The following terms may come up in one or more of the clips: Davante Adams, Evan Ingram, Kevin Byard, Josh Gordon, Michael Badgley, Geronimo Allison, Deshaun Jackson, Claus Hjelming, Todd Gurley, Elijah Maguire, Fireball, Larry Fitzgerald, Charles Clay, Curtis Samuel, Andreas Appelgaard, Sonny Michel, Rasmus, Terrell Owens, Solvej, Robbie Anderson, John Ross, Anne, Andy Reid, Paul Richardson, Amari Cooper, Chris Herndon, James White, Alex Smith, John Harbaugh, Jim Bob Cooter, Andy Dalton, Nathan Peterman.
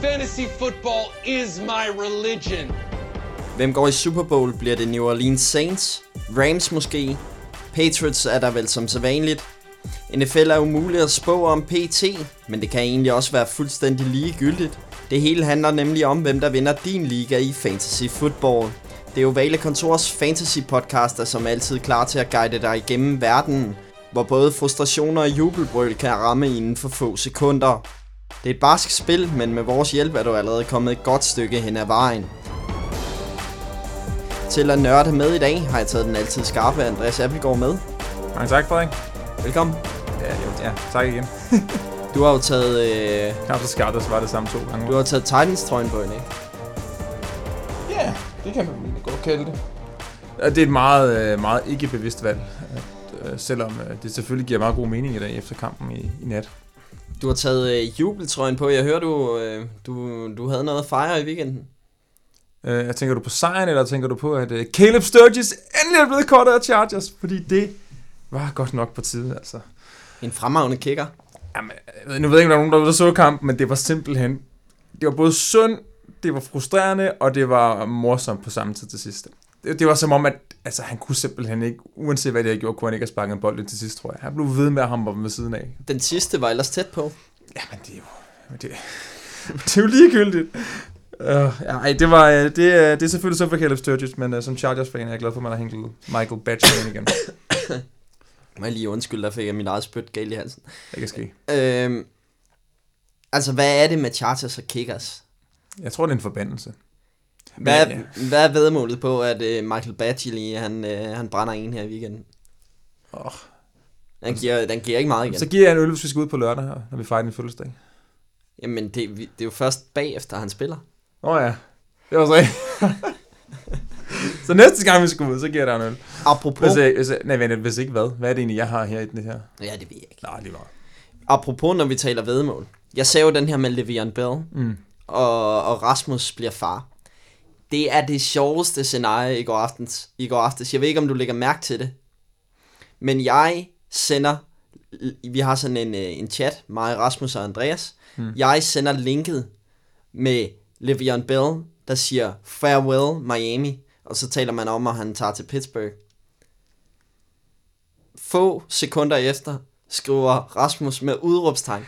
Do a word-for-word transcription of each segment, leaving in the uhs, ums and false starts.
Fantasy football is my religion. Hvem går i Super Bowl? Bliver det New Orleans Saints? Rams måske? Patriots er der vel som sædvanligt. N F L er umuligt at spå om P T, men det kan egentlig også være fuldstændig ligegyldigt. Det hele handler nemlig om, hvem der vinder din liga i fantasy football. Det er Ovale Kontors fantasy podcaster, som er altid klar til at guide dig igennem verdenen, hvor både frustrationer og jubelbrøl kan ramme inden for få sekunder. Det er et barsk spil, men med vores hjælp er du allerede kommet et godt stykke hen ad vejen. Til at nørde med i dag har jeg taget den altid skarpe Andreas Appelgaard med. Mange tak, Frederik. Velkommen. Ja, jo, ja, tak igen. Du har jo taget... Øh... Knap så skarpt, og så var det samme to gange. Du har taget Titans-trøjen på en, ikke? Ja, yeah, det kan man godt kalde det. Det er et meget, meget ikke-bevidst valg, selvom det selvfølgelig giver meget god mening i dag efter kampen i, i nat. Du har taget øh, jubeltrøjen på. Jeg hører, du, øh, du, du havde noget at fejre i weekenden. Jeg tænker du på sejren, eller tænker du på, at øh, Caleb Sturgis endelig er blevet kortet af Chargers? Fordi det var godt nok på tide, altså. En fremragende kicker. Jamen, nu ved jeg ikke, om der er nogen, der så kampen, men det var simpelthen... Det var både synd, det var frustrerende, og det var morsomt på samme tid til sidst. Det, det var som om, at altså, han kunne simpelthen ikke... Uanset hvad det havde gjort, kunne han ikke have sparket en bold til sidst, tror jeg. Han blev ved med at hampe ved siden af. Den sidste var ellers tæt på. Jamen, det er jo... Jamen, det, det er jo ligegyldigt. Uh, ej, det, var, det, det er selvfølgelig så for Caleb Sturgis, men uh, som Chargers-fan er jeg glad for, at man har hængt Michael Badgley ind igen. Må jeg lige undskylde, der fik jeg min eget spyt galt i halsen. Det kan ske. Uh, altså, hvad er det med Chargers og kickers? Jeg tror, det er en forbandelse. Men, hvad, ja. hvad er vedmålet på, at uh, Michael Badgley, han, uh, han brænder en her i weekenden? Åh. Oh. Den giver, den giver ikke meget igen. Så giver jeg en øl, hvis vi skal ud på lørdag her, når vi fejrer din fødselsdag. Jamen, det, det er jo først bagefter, han spiller. Åh oh ja, det var så ikke. Så næste gang vi skal ud, så giver der en øl. Apropos... Hvis, hvis, nej, vent, hvis ikke hvad? Hvad er det egentlig, jeg har her i den her? Ja, det ved jeg ikke. Nej, det var... Apropos, når vi taler væddemål. Jeg ser jo den her med Le'Veon Bell, mm. og, og Rasmus bliver far. Det er det sjoveste scenarie i går aftes. I går aftes. Jeg ved ikke, om du lægger mærke til det. Men jeg sender... Vi har sådan en, en chat, mig, Rasmus og Andreas. Mm. Jeg sender linket med... Le'Veon Bell, der siger farewell Miami, og så taler man om, at han tager til Pittsburgh. Få sekunder efter skriver Rasmus med udråbstegn: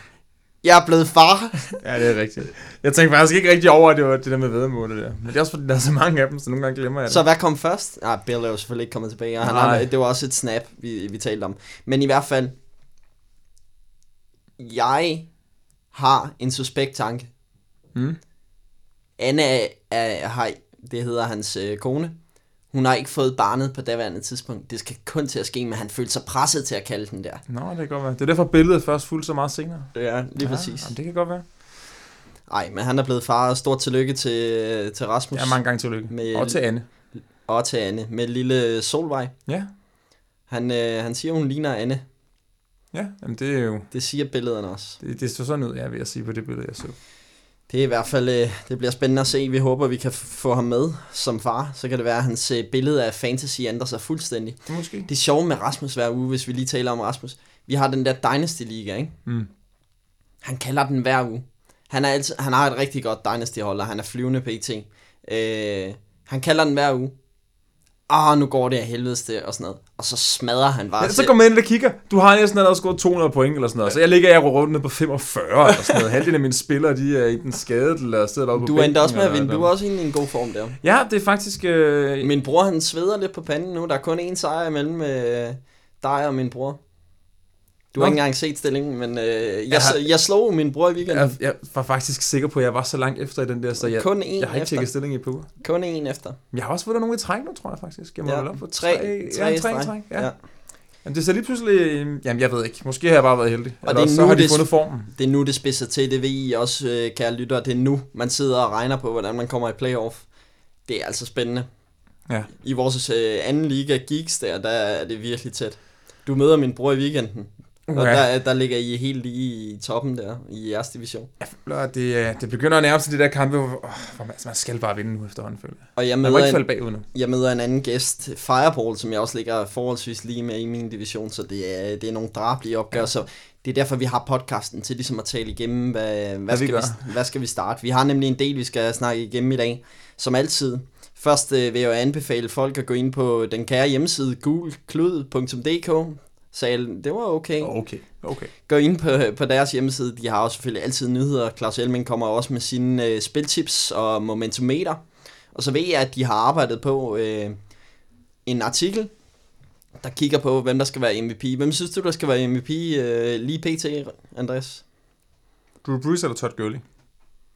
jeg er blevet far. Ja, det er rigtigt. Jeg tænkte faktisk ikke rigtig over, at det var det der med væddemålet der. Men det er også fordi, der er så mange af dem, så nogle gange glemmer jeg det. Så hvad kom først? Nej, Bell er jo selvfølgelig ikke kommet tilbage, og han har, det var også et snap, vi, vi talte om. Men i hvert fald, jeg har en suspekt tanke. Mm. Anne er, er, er, det hedder hans øh, kone, hun har ikke fået barnet på daværende tidspunkt. Det skal kun til at ske, men han følte sig presset til at kalde den der. Nå, det kan godt være. Det er derfor billedet først fuldt så meget senere. Ja, lige ja, præcis. Jamen, det kan godt være. Nej, men han er blevet far, og stort tillykke til, til Rasmus. Ja, mange gange tillykke. Med, og til Anne. Og til Anne, med lille Solvej. Ja. Han, øh, han siger, hun ligner Anne. Ja, jamen det er jo... Det siger billederne også. Det, det står sådan ud, jeg er ved at sige på det billede, jeg så. Det er i hvert fald, det bliver spændende at se. Vi håber, vi kan få ham med som far. Så kan det være, at hans billede af fantasy ændrer sig fuldstændig. Måske. Det er sjovt med Rasmus hver uge, hvis vi lige taler om Rasmus. Vi har den der Dynasty Liga, ikke? Mm. Han kalder den hver uge. Han, er altid, han har et rigtig godt Dynasty-holder. Han er flyvende P T. Øh, han kalder den hver uge. Ah, nu går det af helvedeste og sådan noget. Og så smadrer han bare. Ja, så går man ind og kigger. Du har næsten allerede scoret to hundrede point eller sådan noget. Så jeg ligger jeg rundt på femogfyrre eller sådan noget. Halvdelen af mine spillere, de er enten skadet eller sidder deroppe på bænken. Du endte også med at vinde. Du er også egentlig i en god form der. Ja, det er faktisk... Øh... Min bror, han sveder lidt på panden nu. Der er kun én sejr imellem øh, dig og min bror. Du har Nå. ikke engang set stillingen, men øh, jeg, jeg, har... jeg slog min bror i weekenden. Jeg, jeg var faktisk sikker på, at jeg var så langt efter i den der, så jeg, Kun jeg har ikke tjekket stillingen i på. Kun en efter. Jeg har også fået der nogle i træk nu, tror jeg faktisk. Jeg må ja. op på tre, tre, tre, ja, tre i træk. Ja. Ja. Jamen det ser lige pludselig, jamen jeg ved ikke, måske har jeg bare været heldig. Og det er nu, så har de fundet formen. Det er nu, det spidser til, det ved I også, kære lytter. Det er nu, man sidder og regner på, hvordan man kommer i playoff. Det er altså spændende. Ja. I vores øh, anden liga, Geeks, der, der er det virkelig tæt. Du møder min bror i weekenden. Okay. Og der, der ligger I helt lige i toppen der, i jeres division. Ja, det, det begynder at nærme sig de der kampe, hvor, hvor man, altså, man skal bare vinde nu efterhånden, føler jeg. Og jeg møder, jeg, ikke falde en, jeg møder en anden gæst, Fireball, som jeg også ligger forholdsvis lige med i min division, så det er, det er nogle drabelige opgør. Ja. Så Det er derfor, vi har podcasten til ligesom at tale igennem, hvad, hvad, skal vi, hvad skal vi starte. Vi har nemlig en del, vi skal snakke igennem i dag, som altid. Først øh, vil jeg jo anbefale folk at gå ind på den kære hjemmeside gulklud punktum d k. Salen, det var okay. Okay, okay. Gå ind på, på deres hjemmeside. De har jo selvfølgelig altid nyheder. Claus Hjelming kommer også med sine øh, spiltips og momentometer. Og så ved jeg, at de har arbejdet på øh, en artikel, der kigger på, hvem der skal være M V P. Hvem synes du, der skal være M V P øh, lige pt, Andreas? Drew Brees eller Todd Gurley?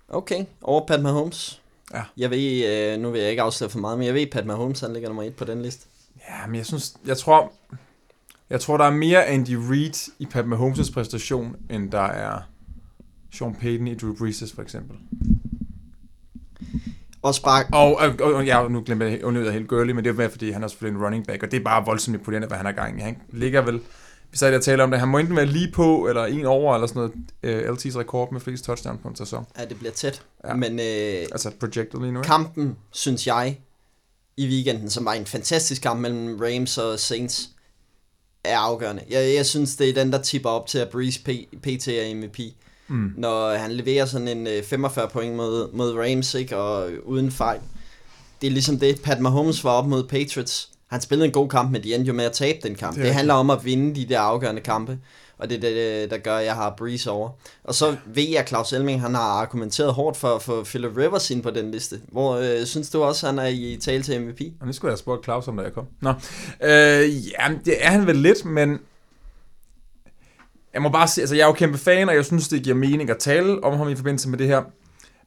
Okay, over Pat Mahomes. Ja. Jeg ved, øh, nu vil jeg ikke afsløre for meget, men jeg ved, Pat Mahomes han ligger nummer et på den liste. Ja, men jeg synes, jeg tror, jeg tror der er mere Andy Reid i Pat Mahomes' præstation, end der er Sean Payton i Drew Brees' for eksempel. Og spark. Og, og, og, og ja, nu glemmer jeg unødigt helt Gurley, men det er jo mere, fordi han er selvfølgelig en running back, og det er bare voldsomt imponerende, hvad han har gang i. Han ligger vel, vi sad der og taler om det, han må enten være lige på, eller en over, eller sådan noget, uh, L T's rekord med flest touchdowns på en sæson. Ja, det bliver tæt, ja. Men øh, altså projected lige nu, ikke? Kampen, synes jeg, i weekenden, som var en fantastisk kamp mellem Rams og Saints, er afgørende. Jeg, jeg synes, det er den, der tipper op til at Breeze P T og M V P. Mm. Når han leverer sådan en femogfyrre point mod, mod Rams, ikke? Og uden fejl. Det er ligesom det, Pat Mahomes var op mod Patriots. Han spillede en god kamp, men de endte jo med at tabe den kamp. Det, det handler om at vinde de der afgørende kampe, og det er det, der gør, at jeg har Breeze over. Og så ved jeg, at Claus Hjelming, han har argumenteret hårdt for at få Philip Rivers ind på den liste. Hvor øh, synes du også, han er i tale til M V P? Og det skulle jeg have spurgt Claus om, da jeg kom. Nå. Øh, ja, det er han vel lidt, men... Jeg må bare sige, altså jeg er jo kæmpe fan, og jeg synes, det giver mening at tale om ham i forbindelse med det her.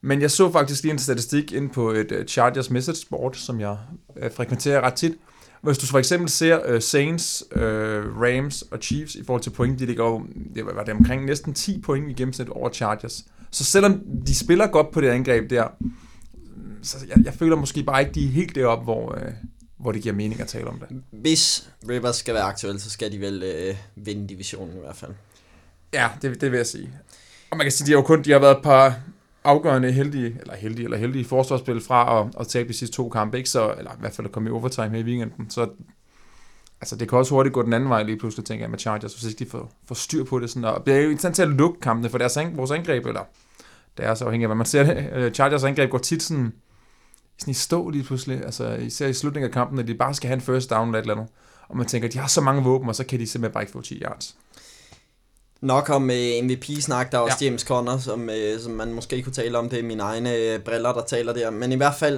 Men jeg så faktisk lige en statistik ind på et Chargers message board, som jeg frekventerer ret tit. Hvis du for eksempel ser uh, Saints, uh, Rams og Chiefs i forhold til point, de ligger jo, det var det omkring næsten ti point i gennemsnit over Chargers. Så selvom de spiller godt på det angreb der, så jeg, jeg føler måske bare ikke, de er helt deroppe, hvor... Uh, hvor det giver mening at tale om det. Hvis Rivers skal være aktuel, så skal de vel øh, vinde divisionen i hvert fald. Ja, det, det vil jeg sige. Og man kan sige, at de har jo kun de har været et par afgørende heldige, eller heldige, eller heldige forsvarsspil fra at, at tabe de sidste to kampe, ikke? Så, eller i hvert fald at komme i overtime her i weekenden. Så altså, det kan også hurtigt gå den anden vej lige pludselig, tænker jeg, med Chargers, hvis ikke de får, får styr på det. Sådan, og bliver jo i stand til at lukke kampene for deres, vores angreb, eller deres afhængig af, hvad man ser det. Chargers angreb går tit sådan... sådan i stå lige pludselig, altså især i slutningen af kampen, at de bare skal have en first down eller et eller andet. Og man tænker, at de har så mange våben, og så kan de simpelthen bare ikke få ti yards. Nok om uh, M V P-snak, der er også ja. James Conner, som, uh, som man måske ikke kunne tale om. Det er mine egne uh, briller, der taler der. Men i hvert fald,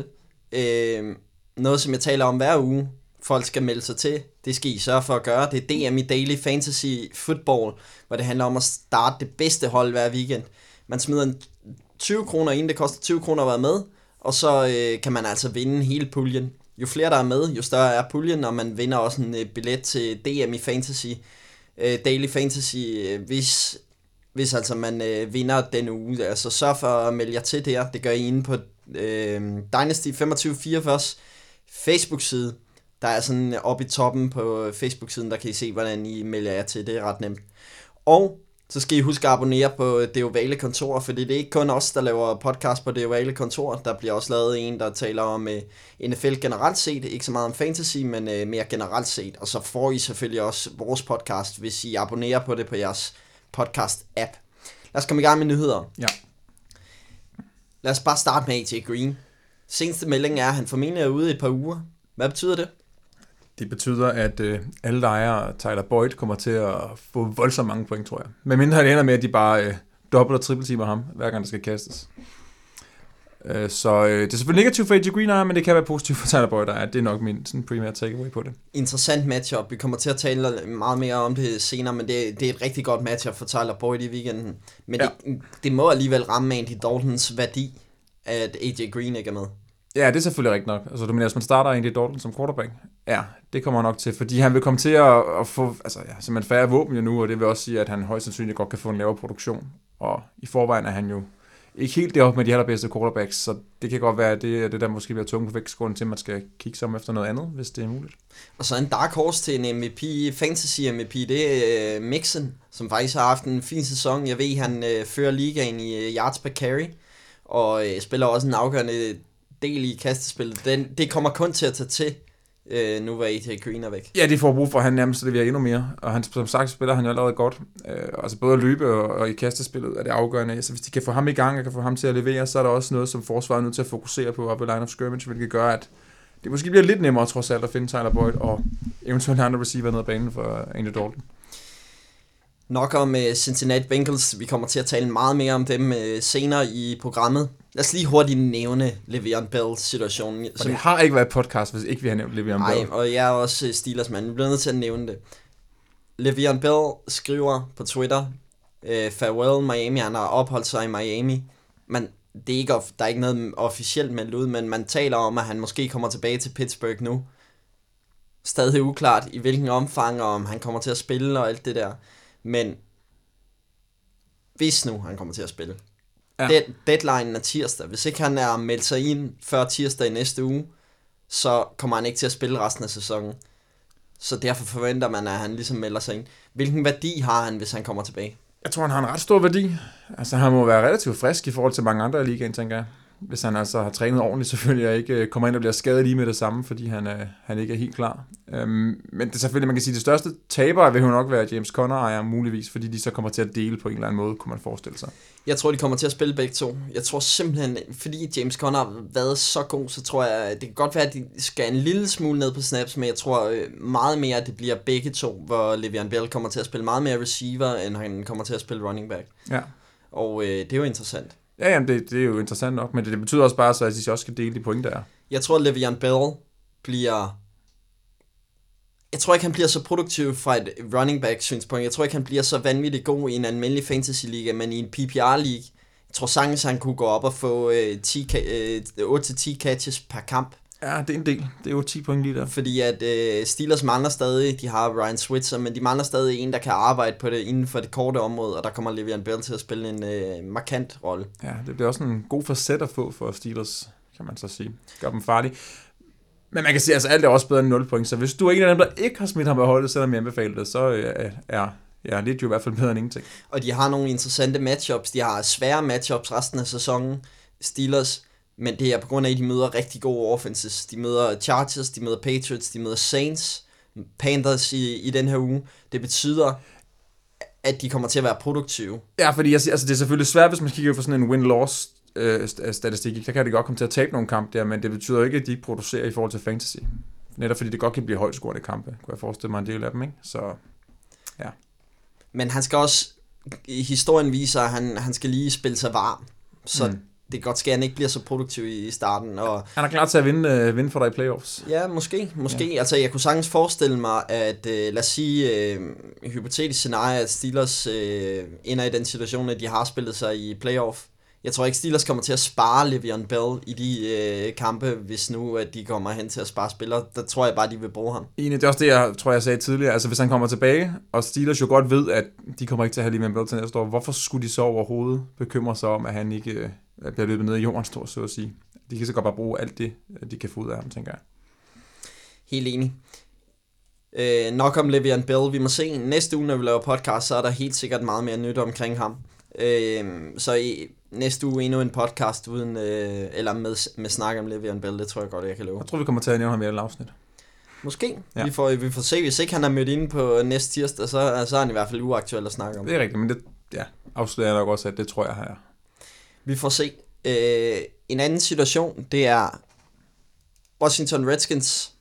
uh, noget som jeg taler om hver uge, folk skal melde sig til. Det skal I sørge for at gøre. Det er D M i Daily Fantasy Football, hvor det handler om at starte det bedste hold hver weekend. Man smider en tyve kroner ind, det koster tyve kroner at være med. Og så øh, kan man altså vinde hele puljen. Jo flere der er med, jo større er puljen, og man vinder også en øh, billet til D M i Fantasy, øh, Daily Fantasy, øh, hvis, hvis altså man øh, vinder denne uge. Altså sørg for at melde jer til der. Det gør I inde på øh, Dynasty femogtyve fireogfyrre Facebook-side. Der er sådan oppe i toppen på Facebook-siden, der kan I se, hvordan I melder jer til. Det er ret nemt. Og... så skal I huske at abonnere på Det Ovale Kontor, fordi det er ikke kun os, der laver podcast på Det Ovale Kontor. Der bliver også lavet en, der taler om N F L generelt set. Ikke så meget om fantasy, men mere generelt set. Og så får I selvfølgelig også vores podcast, hvis I abonnerer på det på jeres podcast-app. Lad os komme i gang med nyheder. Ja. Lad os bare starte med A J Green. Seneste melding er, at han formentlig er ude et par uger. Hvad betyder det? Det betyder, at øh, alle ejere, Tyler Boyd, kommer til at få voldsomt mange point, tror jeg. Men mindre det ender med, at de bare øh, dobbelt- og triple-teamer ham, hver gang der skal kastes. Øh, så øh, det er selvfølgelig negativt for A J Green, men det kan være positivt for Tyler Boyd, der er. Det er nok min sådan, primære takeaway på det. Interessant matchup. Vi kommer til at tale meget mere om det senere, men det, det er et rigtig godt matchup for Tyler Boyd i weekenden. Men ja. det, det må alligevel ramme Andy Daltons værdi, at A J Green ikke er med. Ja, det er selvfølgelig rigtigt nok. Altså, du mener, hvis man starter Andy Dalton som quarterback? Ja, det kommer nok til, fordi han vil komme til at, at få altså, ja, simpelthen færre våben jo nu, og det vil også sige, at han højst sandsynligt godt kan få en lavere produktion. Og i forvejen er han jo ikke helt deroppe med de allerbedste quarterbacks, så det kan godt være, at det, det der måske bliver tunge på vægtskålen til, man skal kigge sig om efter noget andet, hvis det er muligt. Og så en dark horse til en M V P, fantasy M V P, det er uh, Mixon, som faktisk har haft en fin sæson. Jeg ved, han uh, fører ligaen i uh, yards per carry, og uh, spiller også en afgørende del i kastespillet. Den, det kommer kun til at tage til Øh, nu var A J Green er væk. Ja, det får brug for, han nærmest leverer endnu mere. Og han, som sagt, spiller han jo allerede godt. Øh, altså både at løbe og, og i kastespillet er det afgørende. Så hvis de kan få ham i gang og kan få ham til at levere, så er der også noget, som forsvaret er nødt til at fokusere på op i line of scrimmage, hvilket gør, at det måske bliver lidt nemmere trods alt at finde Tyler Boyd og eventuelt andre receiver ned ad banen for Andy Dalton. Nok om uh, Cincinnati Bengals. Vi kommer til at tale meget mere om dem uh, senere i programmet. Lad os lige hurtigt nævne Le'Veon Bell-situationen. Og som... det har ikke været et podcast, hvis ikke vi har nævnt Le'Veon Bell. Nej, og jeg er også Steelers mand. Vi bliver nødt til at nævne det. Le'Veon Bell skriver på Twitter, uh, farewell Miami. Han har opholdt sig i Miami. Man, det er ikke of... Der er ikke noget officielt meldt ud, men man taler om, at han måske kommer tilbage til Pittsburgh nu. Stadig uklart i hvilken omfang, og om han kommer til at spille og alt det der. Men hvis nu han kommer til at spille, ja. Dead, deadline er tirsdag. Hvis ikke han er meldt sig ind før tirsdag i næste uge, så kommer han ikke til at spille resten af sæsonen. Så derfor forventer man, at han ligesom melder sig ind. Hvilken værdi har han, hvis han kommer tilbage? Jeg tror, han har en ret stor værdi. Altså, han må være relativt frisk i forhold til mange andre i ligaen, tænker jeg. Hvis han altså har trænet ordentligt, selvfølgelig, og ikke kommer ind og bliver skadet lige med det samme, fordi han, øh, han ikke er helt klar. Øhm, men det er selvfølgelig, man kan sige, at det største taber vil jo nok være James Conner ejer muligvis, fordi de så kommer til at dele på en eller anden måde, kunne man forestille sig. Jeg tror, de kommer til at spille begge to. Jeg tror simpelthen, fordi James Conner har været så god, så tror jeg, det kan godt være, at de skal en lille smule ned på snaps, men jeg tror meget mere, at det bliver begge to, hvor Le'Veon Bell kommer til at spille meget mere receiver, end han kommer til at spille running back. Ja. Og øh, det er jo interessant. Ja, jamen det, det er jo interessant nok, men det, det betyder også bare, så, at de også skal dele de point, der er. Jeg tror, at Le'Veon Bell bliver... Jeg tror ikke, han bliver så produktiv fra et running back-synspunkt. Jeg tror ikke, han bliver så vanvittigt god i en almindelig fantasy-liga, men i en P P R-liga. Jeg tror sagtens, han kunne gå op og få otte til ti catches per kamp. Ja, det er en del. Det er jo ti point lige der. Fordi at øh, Steelers mangler stadig, de har Ryan Switzer, men de mangler stadig en, der kan arbejde på det inden for det korte område, og der kommer Le'Veon Bell til at spille en øh, markant rolle. Ja, det bliver også en god facet at få for Steelers, kan man så sige. Gør dem farlige. Men man kan sige, at altså, alt er også bedre end nul point, så hvis du er en af dem, der ikke har smidt ham på holdet, selvom jeg anbefaler det, så øh, er ja, lidt jo i hvert fald bedre end ingenting. Og de har nogle interessante matchups. De har svære matchups resten af sæsonen, Steelers. Men det er på grund af, at de møder rigtig gode offenses. De møder Chargers, de møder Patriots, de møder Saints, Panthers i, i den her uge. Det betyder, at de kommer til at være produktive. Ja, fordi jeg siger, altså det er selvfølgelig svært, hvis man kigger på sådan en win-loss-statistik. Øh, der kan det godt komme til at tabe nogle kampe der, men det betyder ikke, at de ikke producerer i forhold til fantasy. Netop fordi det godt kan blive højtscorende kampe, kunne jeg forestille mig en del af dem, ikke? Så, ja. Men han skal også, historien viser, at han, han skal lige spille sig varm, så... Mm. Det er godt sker, han ikke bliver så produktiv i starten. Og han er klar til at vinde, øh, vinde for dig i playoffs. Ja, måske. måske. Ja. Altså, jeg kunne sagtens forestille mig, at øh, lad os sige, øh, hypotetisk scenarie, at Steelers øh, ender i den situation, at de har spillet sig i playoff. Jeg tror ikke, Steelers kommer til at spare Le'Veon Bell i de øh, kampe, hvis nu at de kommer hen til at spare spillere. Der tror jeg bare, de vil bruge ham. Egentlig, det er også det, jeg tror, jeg sagde tidligere. Altså, hvis han kommer tilbage, og Steelers jo godt ved, at de kommer ikke til at have Le'Veon Bell til næste år, hvorfor skulle de så overhovedet bekymre sig om, at han ikke... Øh, bliver løbet ned i jorden, stort, så at sige. De kan så godt bare bruge alt det, de kan få ud af ham, tænker jeg. Helt enig. Øh, nok om Le'Veon Bell, vi må se. Næste uge, når vi laver podcast, så er der helt sikkert meget mere nyt omkring ham. Øh, så i, næste uge endnu en podcast uden, øh, eller med, med snak om Le'Veon Bell, det tror jeg godt, jeg kan love. Jeg tror, vi kommer til at nævne ham i et afsnit. Måske. Ja. Vi, får, vi får se, hvis ikke han er mødt inde på næste tirsdag, så, så er han i hvert fald uaktuel at snakke om. Det er rigtigt, men det ja, afslører jeg nok også, at det tror jeg har jeg. Vi får se. Øh, en anden situation, det er Washington Redskins.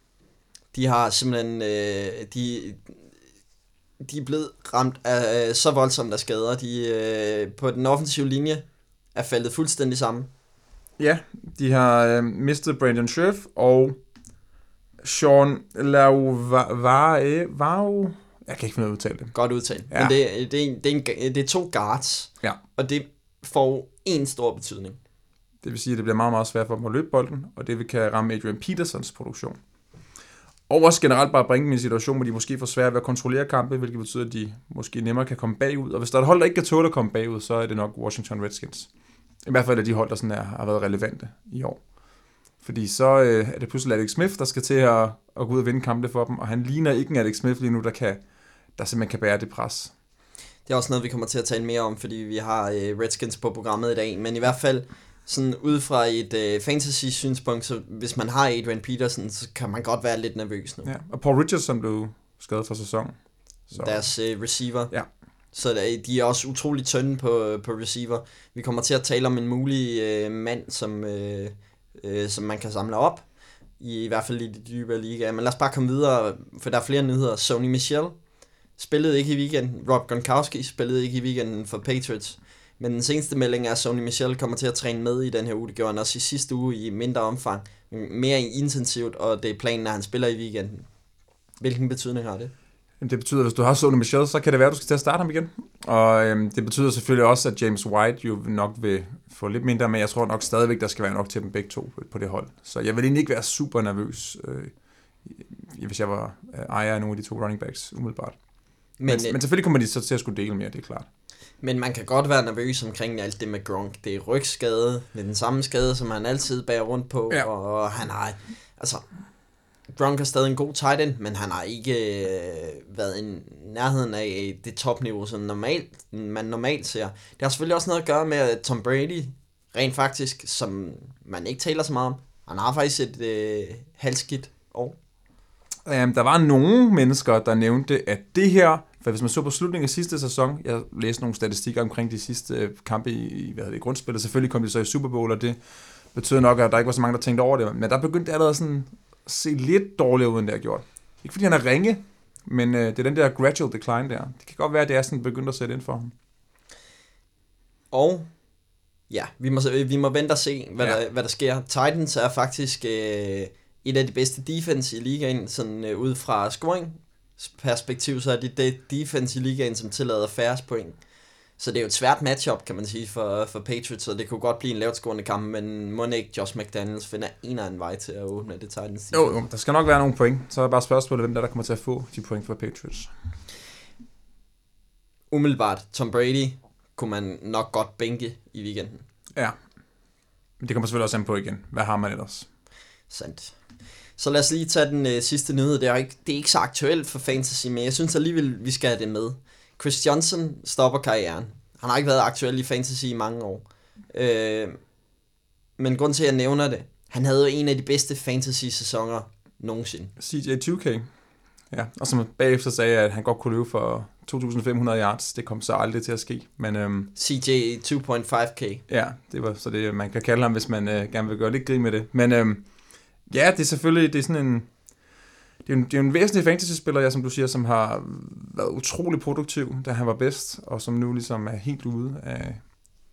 De har simpelthen, øh, de, de er blevet ramt af øh, så voldsomt af skader. De øh, på den offensive linje er faldet fuldstændig sammen. Ja, de har øh, mistet Brandon Scherff og Sean Lauvao. Jeg kan ikke finde ud af at udtale det. Godt udtalt. Ja. Men det, det, er en, det, er en, det er to guards, ja. Og det får en stor betydning. Det vil sige, at det bliver meget, meget svært for dem at løbe bolden, og det kan ramme Adrian Petersons produktion. Og også generelt bare bringe dem i en situation, hvor de måske får svært ved at kontrollere kampe, hvilket betyder, at de måske nemmere kan komme bagud. Og hvis der er et hold, der ikke kan tåle at komme bagud, så er det nok Washington Redskins. I hvert fald er de hold, der sådan er, har været relevante i år. Fordi så øh, er det pludselig Alex Smith, der skal til at, at gå ud og vinde kampe for dem, og han ligner ikke en Alex Smith lige nu, der, kan, der simpelthen kan bære det pres. Det er også noget, vi kommer til at tale mere om, fordi vi har øh, Redskins på programmet i dag. Men i hvert fald, sådan ud fra et øh, fantasy-synspunkt, så hvis man har Adrian Peterson, så kan man godt være lidt nervøs nu. Ja, og Paul Richardson blev skadet for sæsonen. Så. Deres øh, receiver. Ja. Så der, de er også utroligt tynde på, på receiver. Vi kommer til at tale om en mulig øh, mand, som, øh, øh, som man kan samle op. I, i hvert fald i det dybe liga. Men lad os bare komme videre, for der er flere nyheder. Sonny Michel spillede ikke i weekenden. Rob Gronkowski spillede ikke i weekenden for Patriots. Men den seneste melding er, at Sonny Michel kommer til at træne med i den her uge. Det gjorde han også i sidste uge i mindre omfang. Mere intensivt, og det er planen, at han spiller i weekenden. Hvilken betydning har det? Jamen, det betyder, at hvis du har Sonny Michel, så kan det være, at du skal til at starte ham igen. Og øhm, det betyder selvfølgelig også, at James White jo nok vil få lidt mindre, men jeg tror nok stadigvæk, der skal være nok til dem begge to på det hold. Så jeg vil egentlig ikke være super nervøs, øh, hvis jeg var ejer af nogle af de to running backs umiddelbart. Men, men, men selvfølgelig kommer de så til at skulle dele mere, det er klart. Men man kan godt være nervøs omkring alt det med Gronk. Det er rygskade, det er den samme skade, som han altid bærer rundt på, ja. Og han har... Altså, Gronk er stadig en god tight end, men han har ikke øh, været i nærheden af det topniveau, som normalt, man normalt ser. Det har selvfølgelig også noget at gøre med, at Tom Brady rent faktisk, som man ikke taler så meget om, han har faktisk et øh, halvskidt år. Um, der var nogle mennesker, der nævnte, at det her... For hvis man så på slutningen af sidste sæson, jeg læste nogle statistikker omkring de sidste kampe i hvad hedder det, grundspillet, selvfølgelig kom de så i Super Bowl, og det betød nok, at der ikke var så mange, der tænkte over det, men der begyndte allerede sådan at se lidt dårligere ud, end det har gjort. Ikke fordi han er ringe, men det er den der gradual decline der. Det kan godt være, at det er sådan begyndt at sætte ind for ham. Og ja, vi må, vi må vente og se, hvad, ja. der, hvad der sker. Titans er faktisk øh, et af de bedste defense i ligaen, sådan øh, ud fra scoring perspektiv, så er det det defense i ligaen, som tillader færrest point. Så det er jo et svært matchup, kan man sige, for, for Patriots, og det kunne godt blive en lavt scorende kamp, men må ikke Josh McDaniels finder en af en vej til at åbne det Titans. Jo, jo, der skal nok være nogle point. Så er det bare spørgsmålet, hvem der, der kommer til at få de point for Patriots. Umiddelbart, Tom Brady kunne man nok godt bænke i weekenden. Ja, men det kommer selvfølgelig også an på igen. Hvad har man ellers? Sandt. Så lad os lige tage den øh, sidste nyhed. Det er, ikke, det er ikke så aktuelt for fantasy, men jeg synes alligevel, vi skal have det med. Chris Johnson stopper karrieren. Han har ikke været aktuel i fantasy i mange år. Øh, men grund til, at jeg nævner det, han havde jo en af de bedste fantasy-sæsoner nogensinde. C J two K. Ja, og som bagefter sagde, at han godt kunne løbe for to tusind fem hundrede yards. Det kom så aldrig til at ske. Men, øhm, C J two point five K. Ja, det var så det, man kan kalde ham, hvis man øh, gerne vil gøre lidt grin med det. Men... Øhm, ja, det er selvfølgelig, det er sådan en, det er en, det er en væsentlig fantasy-spiller, ja, som du siger, som har været utrolig produktiv, da han var bedst, og som nu ligesom er helt ude af,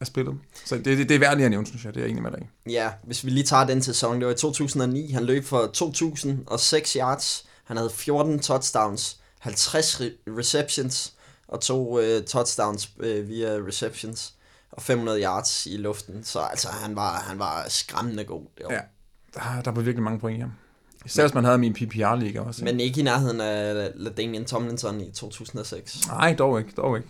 af spillet. Så det, det, det er værd lige at nævne, synes jeg, det er jeg enig med dig. Ja, hvis vi lige tager den sæson, det var i to tusind og ni, han løb for to tusind og seks yards, han havde fjorten touchdowns, halvtreds receptions og to øh, touchdowns øh, via receptions, og fem hundrede yards i luften, så altså, han var, han var skræmmende god det år. Ja. Der var virkelig mange point i ham. Især hvis man havde min P P R-liga også. Ikke? Men ikke i nærheden af LaDainian Tomlinson i to tusind og seks. Nej, dog ikke, dog ikke.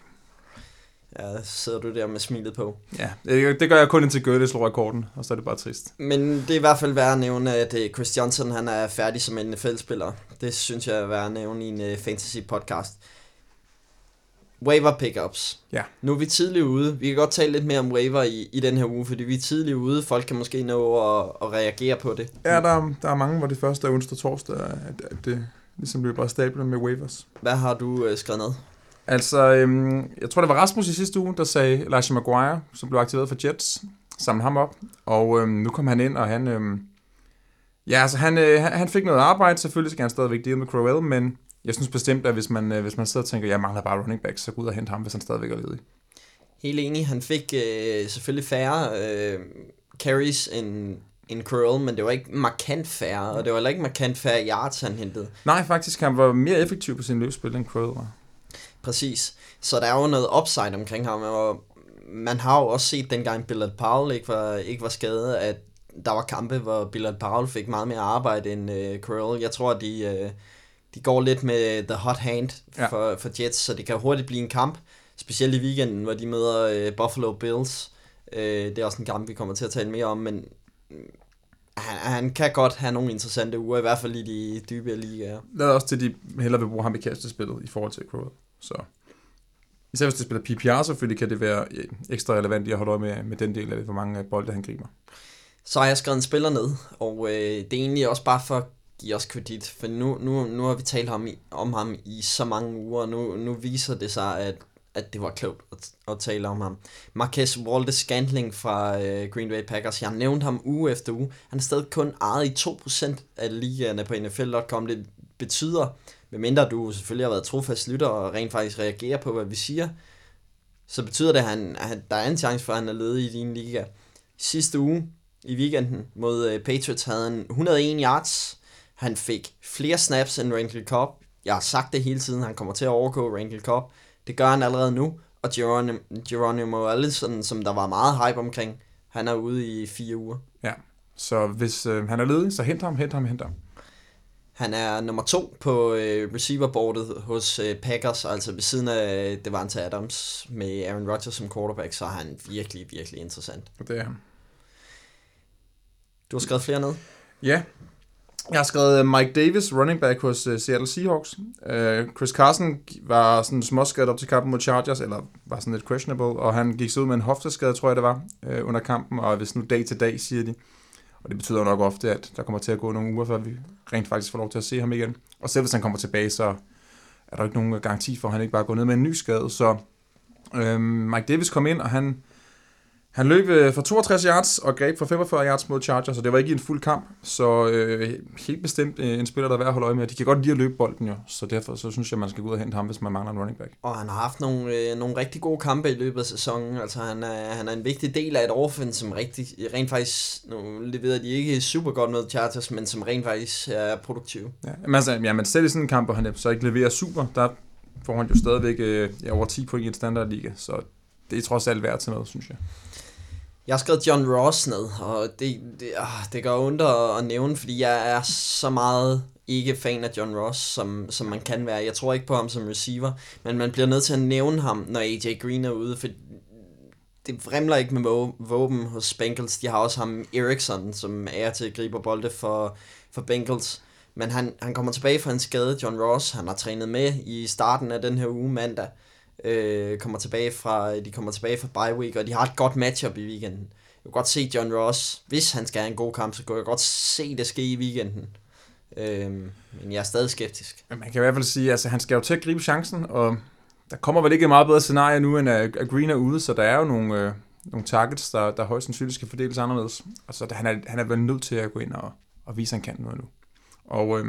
Ja, så sidder du der med smilet på. Ja, det gør jeg kun indtil Gøde slår rekorden, og så er det bare trist. Men det er i hvert fald værd at nævne, at Chris Johnson, han er færdig som en N F L-spiller. Det synes jeg er værd at nævne i en fantasy-podcast. Waiver pickups. Ja. Nu er vi tidligt ude. Vi kan godt tale lidt mere om waiver i, i den her uge, fordi vi er tidligt ude. Folk kan måske nå at, at reagere på det. Ja, der, der er mange, hvor det første er onsdag og torsdag, at, at det ligesom løber af stablen med waivers. Hvad har du øh, skrevet ned? Altså, øhm, jeg tror, det var Rasmus i sidste uge, der sagde Elijah Maguire, som blev aktiveret for Jets, samlede ham op, og øhm, nu kom han ind, og han... Øhm, ja, altså, han, øh, han fik noget arbejde. Selvfølgelig skal han stadigvæk dele med Crowell, men... Jeg synes bestemt, at hvis man, hvis man sidder og tænker, jeg mangler bare running back, så gå ud og hente ham, hvis han stadigvæk er ledig. Helt enig. Han fik øh, selvfølgelig færre øh, carries end, end Curl, men det var ikke markant færre, og det var heller ikke markant færre yards, han hentede. Nej, faktisk. Han var mere effektiv på sin løbspil, end Curl var. Præcis. Så der er jo noget upside omkring ham, og man har jo også set dengang Bill Powell ikke var, ikke var skadet, at der var kampe, hvor Bill Powell fik meget mere arbejde end øh, Curl. Jeg tror, at de... Øh, De går lidt med the hot hand for, ja. for Jets, så det kan hurtigt blive en kamp. Specielt i weekenden, hvor de møder øh, Buffalo Bills. Øh, det er også en kamp, vi kommer til at tale mere om, men han, han kan godt have nogle interessante uger, i hvert fald i de dybe ligaer. Lad os til, de hellere vil bruge ham i kastespillet i forhold til Crowell. Så Især hvis det spiller P P R, selvfølgelig kan det være ekstra relevant i at holde øje med, med den del af det, hvor mange bolde han griber. Så har jeg skrevet en spiller ned, og øh, det er egentlig også bare for at give os kredit, for nu, nu, nu har vi talt om, om ham i så mange uger, og nu, nu viser det sig, at, at det var klogt at, at tale om ham. Marquez Valdes-Scantling fra øh, Green Bay Packers, jeg har nævnt ham uge efter uge, han er stadig kun ejet i to procent af ligaerne på N F L punktum com, det betyder, medmindre du selvfølgelig har været trofast lytter og rent faktisk reagerer på, hvad vi siger, så betyder det, at, han, at der er en chance for, at han er ledet i din liga. Sidste uge, i weekenden mod Patriots, havde han et hundrede og en yards. Han fik flere snaps end Randall Cobb. Jeg har sagt det hele tiden, han kommer til at overgå Randall Cobb. Det gør han allerede nu. Og Geronimo Allison, som der var meget hype omkring, han er ude i fire uger. Ja, så hvis øh, han er ledig, så hent ham, hent ham, hent ham. Han er nummer to på øh, receiverboardet hos øh, Packers, altså ved siden af øh, Davante Adams med Aaron Rodgers som quarterback, så er han virkelig, virkelig interessant. Det er han. Du har skrevet flere ned? Ja. Jeg har skrevet Mike Davis, running back hos øh, Seattle Seahawks. Øh, Chris Carson var sådan småskadet op til kampen mod Chargers, eller var sådan lidt questionable, og han gik så ud med en hofteskade, tror jeg det var, øh, under kampen, og hvis nu dag til dag, siger de. Og det betyder nok ofte, at der kommer til at gå nogle uger, før vi rent faktisk får lov til at se ham igen. Og selv hvis han kommer tilbage, så er der ikke nogen garanti for, at han ikke bare går ned med en ny skade. Så øhm, Mike Davis kom ind, og han, han løb for toogtres yards og greb for femogfyrre yards mod Chargers, så det var ikke en fuld kamp. Så øh, helt bestemt øh, en spiller, der er værd at holde øje med. De kan godt lide at løbe bolden jo, så derfor så synes jeg, man skal gå ud og hente ham, hvis man mangler en running back. Og han har haft nogle, øh, nogle rigtig gode kampe i løbet af sæsonen. Altså han er, han er en vigtig del af et offense, som rigtig, rent faktisk, nu leverer de ikke super godt med Chargers, men som rent faktisk er produktive. Ja, men, altså, ja, men selv i sådan en kamp, hvor han så ikke leverer super, der får han jo stadigvæk øh, ja, over ti point i en standardliga, så det er trods alt værd til noget, synes jeg. Jeg har skrevet John Ross ned, og det, det, det gør ondt at nævne, fordi jeg er så meget ikke fan af John Ross, som, som man kan være. Jeg tror ikke på ham som receiver, men man bliver nødt til at nævne ham, når A J Green er ude, for det fremler ikke med våben hos Bengals. De har også ham Eriksson, som er til at gribe bolde for, for Bengals. Men han, han kommer tilbage fra en skade, John Ross. Han har trænet med i starten af den her uge mandag. Øh, kommer tilbage fra, de kommer tilbage fra bye week, og de har et godt matchup i weekenden. Jeg kan godt se John Ross, hvis han skal have en god kamp, så kan jeg godt se det ske i weekenden. Øh, men jeg er stadig skeptisk. Man kan i hvert fald sige, at altså, han skal jo til at gribe chancen, og der kommer vel ikke et meget bedre scenarie nu, end at Green er ude, så der er jo nogle, øh, nogle targets, der, der højst sandsynligt skal fordeles anderledes. Og så han er, han er vel nødt til at gå ind og, og vise, han kan noget nu. Og øh,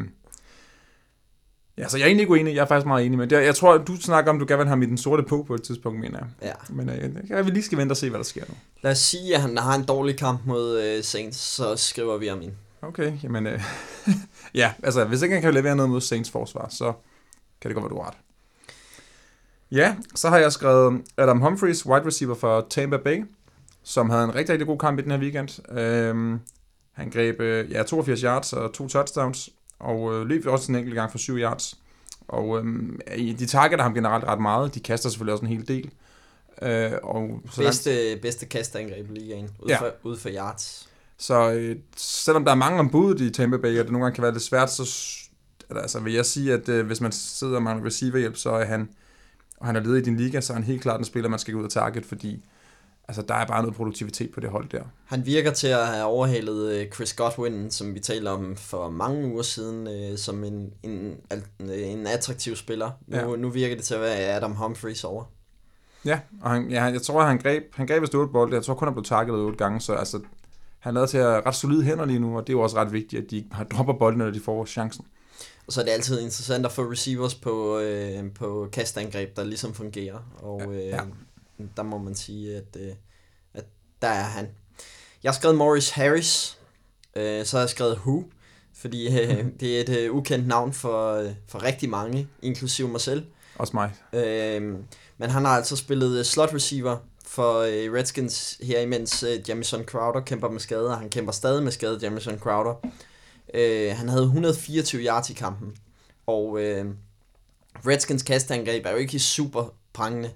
ja, så jeg er egentlig ikke uenig. Jeg er faktisk meget enig med det. Jeg tror, du snakker om, du gerne vil have ham i den sorte på på et tidspunkt, mener jeg. Ja. Men jeg vil lige skal vente og se, hvad der sker nu. Lad os sige, at han har en dårlig kamp mod uh, Saints, så skriver vi ham ind. Okay, jamen... Uh, ja, altså, hvis ikke han kan levere noget mod Saints forsvar, så kan det godt være, du har ret. Ja, så har jeg skrevet Adam Humphries, wide receiver for Tampa Bay, som havde en rigtig, rigtig god kamp i den her weekend. Uh, han greb uh, ja, toogfirs yards og to touchdowns. Og øh, løb også en enkelt gang for syv yards. Og øh, de targeter ham generelt ret meget. De kaster selvfølgelig også en hel del. Øh, og så bedste, langt... bedste kasterangreb i ligaen, ud, ja. Ud for yards. Så øh, selvom der er mange om budet i Tampa Bay, og det nogle gange kan være lidt svært, så altså, vil jeg sige, at øh, hvis man sidder og mangler receiverhjælp, så er han, og han er leder i din liga, så er han helt klart en spiller, man skal gå ud og target, fordi altså, der er bare noget produktivitet på det hold der. Han virker til at have overhalet Chris Godwin, som vi talte om for mange uger siden, øh, som en, en, en attraktiv spiller. Nu, ja. Nu virker det til at være Adam Humphries over. Ja, og han, ja, jeg tror, at han greb, han greb et stort bold. Jeg tror kun, han blev targetet otte gange, så altså, han lader til at have ret solide hænder lige nu, og det er jo også ret vigtigt, at de ikke dropper bolden, når de får chancen. Og så er det altid interessant at få receivers på, øh, på kastangreb, der ligesom fungerer. Og, øh, ja. Ja. Der må man sige, at, øh, at der er han. Jeg har skrevet Morris Harris, øh, så har jeg skrevet Who, fordi øh, det er et øh, ukendt navn for, øh, for rigtig mange, inklusive mig selv. Også mig. Øh, men han har altså spillet øh, slot receiver for øh, Redskins her, imens øh, Jamison Crowder kæmper med skade, og han kæmper stadig med skade, Jamison Crowder. Øh, han havde et hundrede og fireogtyve yards i kampen, og øh, Redskins kastangreb er jo ikke super prangende.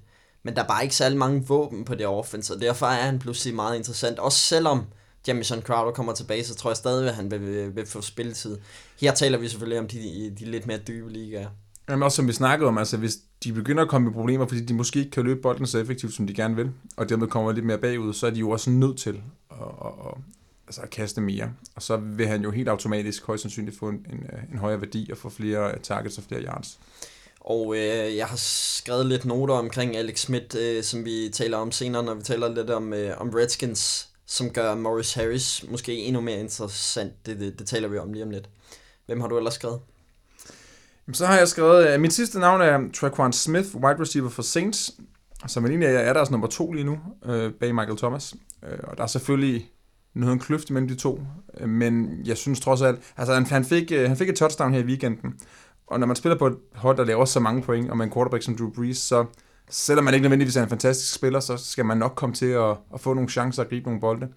Men der er bare ikke særlig mange våben på det offense, og derfor er han pludselig meget interessant. Også selvom Jamison Crowder kommer tilbage, så tror jeg stadig, at han vil, vil, vil få spilletid. Her taler vi selvfølgelig om de, de lidt mere dybe ligaer. Jamen også som vi snakkede om, altså hvis de begynder at komme i problemer, fordi de måske ikke kan løbe bolden så effektivt, som de gerne vil, og dermed kommer lidt mere bagud, så er de jo også nødt til at, at, at, altså at kaste mere. Og så vil han jo helt automatisk højst sandsynligt få en, en, en højere værdi og få flere targets og flere yards. Og øh, jeg har skrevet lidt noter omkring Alex Smith, øh, som vi taler om senere, når vi taler lidt om, øh, om Redskins, som gør Morris Harris måske endnu mere interessant. Det, det, det taler vi om lige om lidt. Hvem har du ellers skrevet? Så har jeg skrevet, at mit sidste navn er Tre'Quan Smith, wide receiver for Saints, som alene er deres nummer to lige nu, bag Michael Thomas. Og der er selvfølgelig noget en kløft mellem de to, men jeg synes trods alt, altså han fik, han fik et touchdown her i weekenden, og når man spiller på et hold, der laver så mange point, og med en quarterback som Drew Brees, så selvom man ikke nødvendigvis er en fantastisk spiller, så skal man nok komme til at, at få nogle chancer og gribe nogle bolde.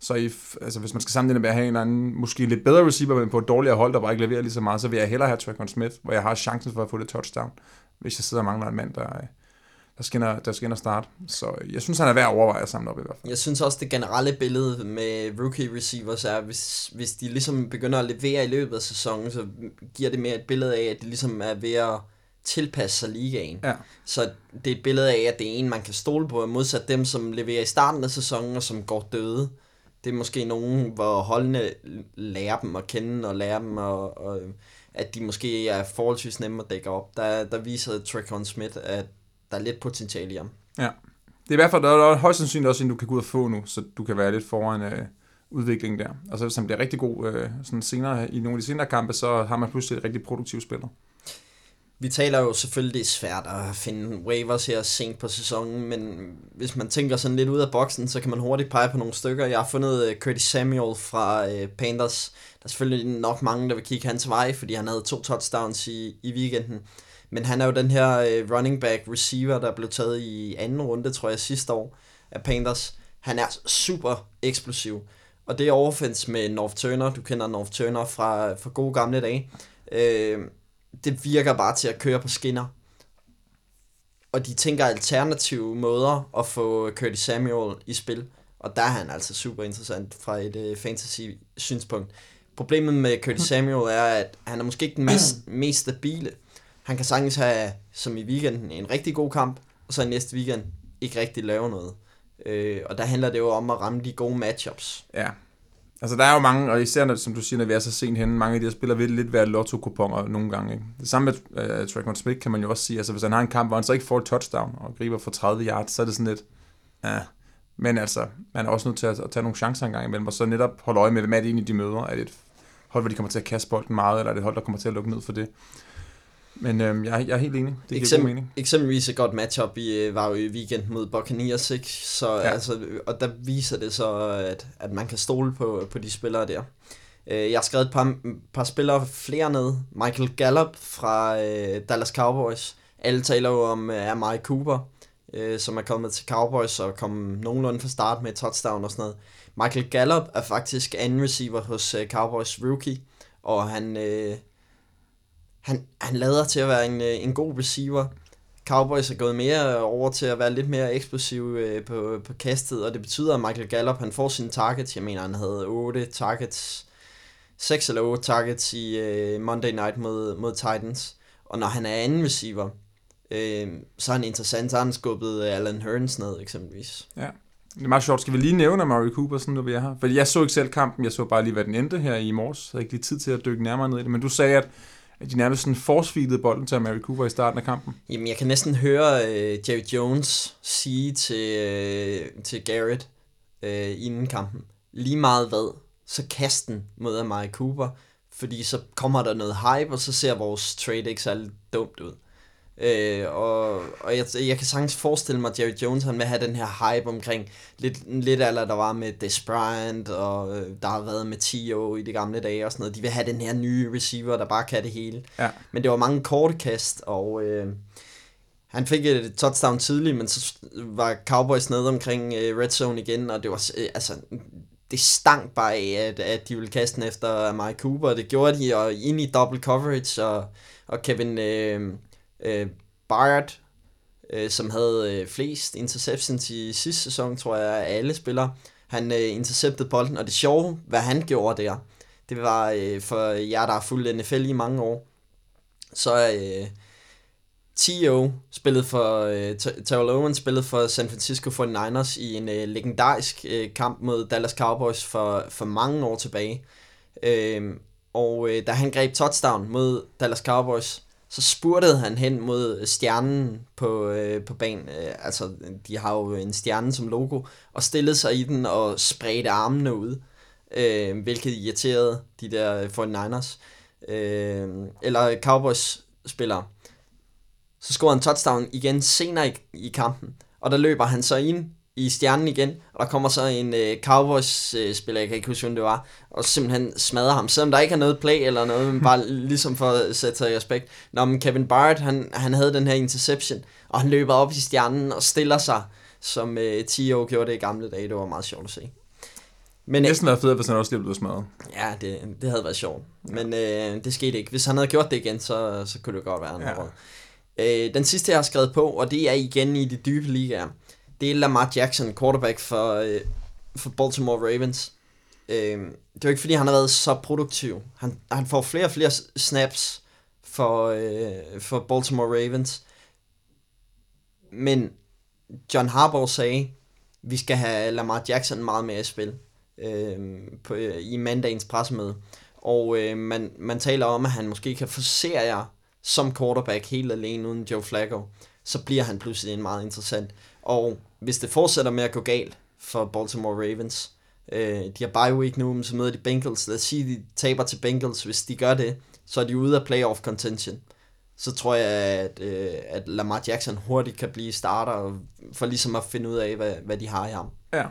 Så if, altså hvis man skal sammenligne med at have en anden, måske lidt bedre receiver, men på et dårligere hold, der bare ikke leverer lige så meget, så vil jeg hellere have Tre'Quan Smith, hvor jeg har chancen for at få det touchdown, hvis jeg sidder og mangler en mand, der, der skal ind og, der skal ind og starte. Så jeg synes, han er værd at overveje at samle op i hvert fald. Jeg synes også, det generelle billede med rookie receivers er, hvis, hvis de ligesom begynder at levere i løbet af sæsonen, så giver det mere et billede af, at de ligesom er ved at tilpasse sig ligaen. Ja. Så det er et billede af, at det er en, man kan stole på, modsat dem, som leverer i starten af sæsonen og som går døde. Det er måske nogen, hvor holdene lærer dem at kende og lærer dem, og, og at de måske er forholdsvis nemme at dække op. Der, der viser Tre'Quan Smith, at der er lidt potentiale i ham. Ja, det er i hvert fald der er højst sandsynligt også, at du kan gå ud og få nu, så du kan være lidt foran øh, udviklingen der. Og så hvis han bliver rigtig god øh, sådan senere, i nogle af de senere kampe, så har man pludselig et rigtig produktivt spiller. Vi taler jo selvfølgelig, det er svært at finde waivers her sent på sæsonen, men hvis man tænker sådan lidt ud af boksen, så kan man hurtigt pege på nogle stykker. Jeg har fundet Curtis Samuel fra Panthers. Der er selvfølgelig nok mange, der vil kigge hans vej, fordi han havde to touchdowns i, i weekenden. Men han er jo den her running back receiver, der blev taget i anden runde, tror jeg, sidste år af Panthers. Han er super eksplosiv. Og det er offense med North Turner. Du kender North Turner fra, fra gode gamle dage. Øh, Det virker bare til at køre på skinner. Og de tænker alternative måder at få Curtis Samuel i spil. Og der er han altså super interessant fra et fantasy-synspunkt. Problemet med Curtis Samuel er, at han er måske ikke den mest, mest stabile. Han kan sagtens have, som i weekenden, en rigtig god kamp, og så næste weekend ikke rigtig lave noget. Og der handler det jo om at ramme de gode matchups. Ja. Altså der er jo mange, og især som du siger, når vi er så sent henne, mange af de her spillere vil lidt være lotto-kuponer nogle gange. Ikke? Det samme med uh, Tre'Quan Smith kan man jo også sige, altså hvis han har en kamp, hvor han så ikke får et touchdown og griber for tredive yards, så er det sådan lidt, ja. Men altså, man er også nødt til at, at tage nogle chancer en gang imellem, og så netop holde øje med, hvem er det egentlig, de møder? Er det et hold, hvor de kommer til at kaste bolden meget, eller er det et hold, der kommer til at lukke ned for det? Men øhm, jeg, jeg er helt enig. Det Eksem- giver god mening. Eksempelvis et godt matchup i, var jo i weekend mod Buccaneers, ikke? Så, ja. altså, og der viser det så, at, at man kan stole på, på de spillere der. Jeg har skrevet et par, par spillere flere ned. Michael Gallup fra øh, Dallas Cowboys. Alle taler jo om øh, Amari Cooper, øh, som er kommet til Cowboys og kom nogenlunde fra start med touchdown og sådan noget. Michael Gallup er faktisk anden receiver hos øh, Cowboys rookie, og han... Øh, Han, han lader til at være en, en god receiver. Cowboys er gået mere over til at være lidt mere eksplosiv øh, på, på kastet, og det betyder, at Michael Gallup han får sine targets. Jeg mener, han havde otte targets, seks eller otte targets i øh, Monday Night mod, mod Titans. Og når han er anden receiver, øh, så er han interessant. Så har han skubbet Allen Hurns ned, eksempelvis. Ja, det er meget sjovt. Skal vi lige nævne Amari Cooper, sådan nu vi er her? Fordi jeg så ikke selv kampen, jeg så bare lige, hvad den endte her i morges. Jeg havde ikke lige tid til at dykke nærmere ned i det, men du sagde, at at de nærmest sådan force-feedede bolden til Amari Cooper i starten af kampen. Jamen, jeg kan næsten høre øh, Jerry Jones sige til, øh, til Garrett øh, inden kampen, lige meget hvad, så kast den mod Amari Cooper, fordi så kommer der noget hype, og så ser vores trade ikke særlig dumt ud. Øh, og og jeg, jeg kan sagtens forestille mig, at Jerry Jones han vil have den her hype omkring, lidt, lidt aller der var med Des Bryant, og øh, der har været med T O i de gamle dage og sådan noget. De vil have den her nye receiver, der bare kan det hele. Ja. Men det var mange korte kast, og øh, han fik et touchdown tidligt, men så var Cowboys nede omkring øh, red zone igen, og det var øh, altså... Det stank bare af, at, at de ville kaste den efter Mike Cooper. Det gjorde de, og ind i double coverage, og, og Kevin... Øh, Uh, Byard, uh, som havde uh, flest interceptions i sidste sæson, tror jeg, af alle spillere. Han uh, interceptede bolden, og det sjove, hvad han gjorde der, det var uh, for jer, der har fulgt N F L i mange år, så, uh, T O spillede for øh, Terrell Owens spillede for San Francisco forty-niners i en øh, legendarisk øh, kamp mod Dallas Cowboys for for mange år tilbage. Øh, og øh, da han greb touchdown mod Dallas Cowboys, så spurtede han hen mod stjernen på øh, på banen. Øh, altså de har jo en stjerne som logo, og stillede sig i den og spredte armene ud, øh, hvilket irriterede de der forty-niners øh, eller Cowboys spillere. Så scorer han touchdown igen senere i, i kampen, og der løber han så ind i stjernen igen, og der kommer så en øh, Cowboys-spiller, øh, jeg kan ikke huske, hvem det var, og simpelthen smadrer ham, selvom der ikke er noget play eller noget, men bare ligesom for at sætte sig i respekt. Nå, men Kevin Byard, han, han havde den her interception, og han løber op i stjernen og stiller sig, som øh, T O gjorde det i gamle dage. Det var meget sjovt at se. Men, næsten havde fedt, hvis han også lige blev smadret. Ja, det, det havde været sjovt, men øh, det skete ikke. Hvis han havde gjort det igen, så, så kunne det godt være andet. Ja. Den sidste, jeg har skrevet på, og det er igen i de dybe ligaer, det er Lamar Jackson, quarterback for, øh, for Baltimore Ravens. Øh, det er jo ikke, fordi han har været så produktiv. Han, han får flere og flere snaps for, øh, for Baltimore Ravens. Men John Harbaugh sagde, vi skal have Lamar Jackson meget mere i spil øh, på, øh, i mandagens pressemøde. Og øh, man, man taler om, at han måske kan forcere jer som quarterback helt alene uden Joe Flacco, så bliver han pludselig en meget interessant. Og hvis det fortsætter med at gå galt for Baltimore Ravens, øh, de har bye week nu, så møder de Bengals. Lad os sige, de taber til Bengals. Hvis de gør det, så er de ude af playoff contention. Så tror jeg, at, øh, at Lamar Jackson hurtigt kan blive starter, for ligesom at finde ud af, hvad, hvad de har i ham. Ja.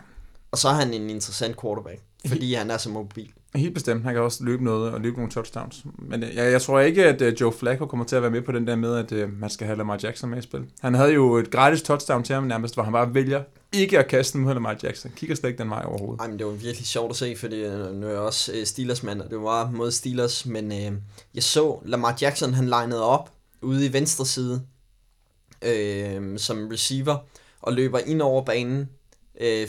Og så er han en interessant quarterback, fordi han er så mobil. Helt bestemt. Han kan også løbe noget og løbe nogle touchdowns. Men jeg, jeg tror ikke, at Joe Flacco kommer til at være med på den der med, at øh, man skal have Lamar Jackson med i spil. Han havde jo et gratis touchdown til ham nærmest, hvor han bare vælger ikke at kaste mod Lamar Jackson. Kigger slet ikke den vej overhovedet. Ej, men det var virkelig sjovt at se, fordi nu er jeg også Steelers-mand, og det var mod Steelers. Men øh, jeg så Lamar Jackson, han linede op ude i venstre side øh, som receiver og løber ind over banen øh,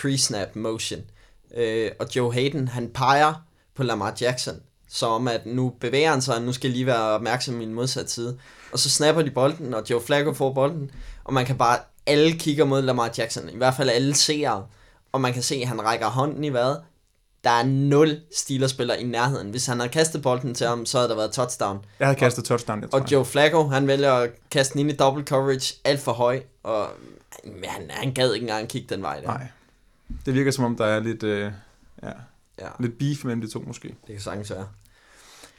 pre-snap motion. Øh, og Joe Hayden, han peger på Lamar Jackson, som at nu bevæger han sig, og nu skal lige være opmærksom i en modsat side. Og så snapper de bolden, og Joe Flacco får bolden, og man kan bare, alle kigger mod Lamar Jackson, i hvert fald alle seere, og man kan se, at han rækker hånden i vejret. Der er nul Steelers-spillere i nærheden. Hvis han havde kastet bolden til ham, så havde der været touchdown. Jeg havde kastet touchdown, jeg tror. Og Joe Flacco, han vælger at kaste den ind i double coverage, alt for høj, og han, han gad ikke engang kigge den vej der. Nej. Det virker som om, der er lidt, øh, ja, ja. lidt beef mellem de to måske. Det kan sagtens være.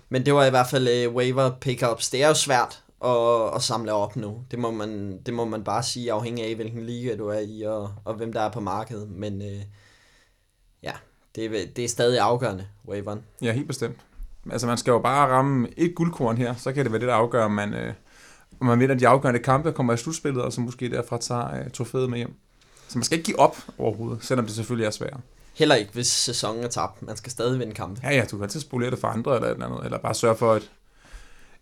Men det var i hvert fald øh, waiver pickups. Det er jo svært at, at samle op nu. Det må, man, det må man bare sige, afhængig af hvilken liga du er i, og, og hvem der er på markedet. Men øh, ja, det, det er stadig afgørende, waiveren. Ja, helt bestemt. Altså man skal jo bare ramme et guldkorn her, så kan det være det, der afgør, om man, øh, om man vinder de afgørende kampe, kommer i slutspillet, og så måske derfra tager øh, trofæet med hjem. Så man skal ikke give op overhovedet, selvom det selvfølgelig er svært. Heller ikke, hvis sæsonen er tabt. Man skal stadig vinde kampen. Ja, ja, du kan altid spolere det for andre eller et eller andet, eller bare sørge for, at,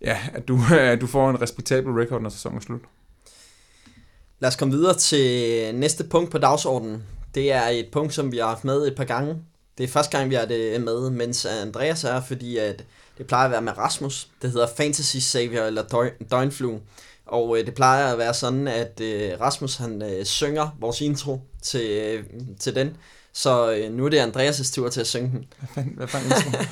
ja, at, du, at du får en respektabel record, når sæsonen er slut. Lad os komme videre til næste punkt på dagsordenen. Det er et punkt, som vi har haft med et par gange. Det er første gang, vi har det med, mens Andreas er, fordi at det plejer at være med Rasmus. Det hedder Fantasy Savior eller Døgnflue. Og øh, det plejer at være sådan, at øh, Rasmus han øh, synger vores intro til, øh, til den. Så øh, nu er det Andreas' tur til at synge den. Hvad fanden, hvad fanden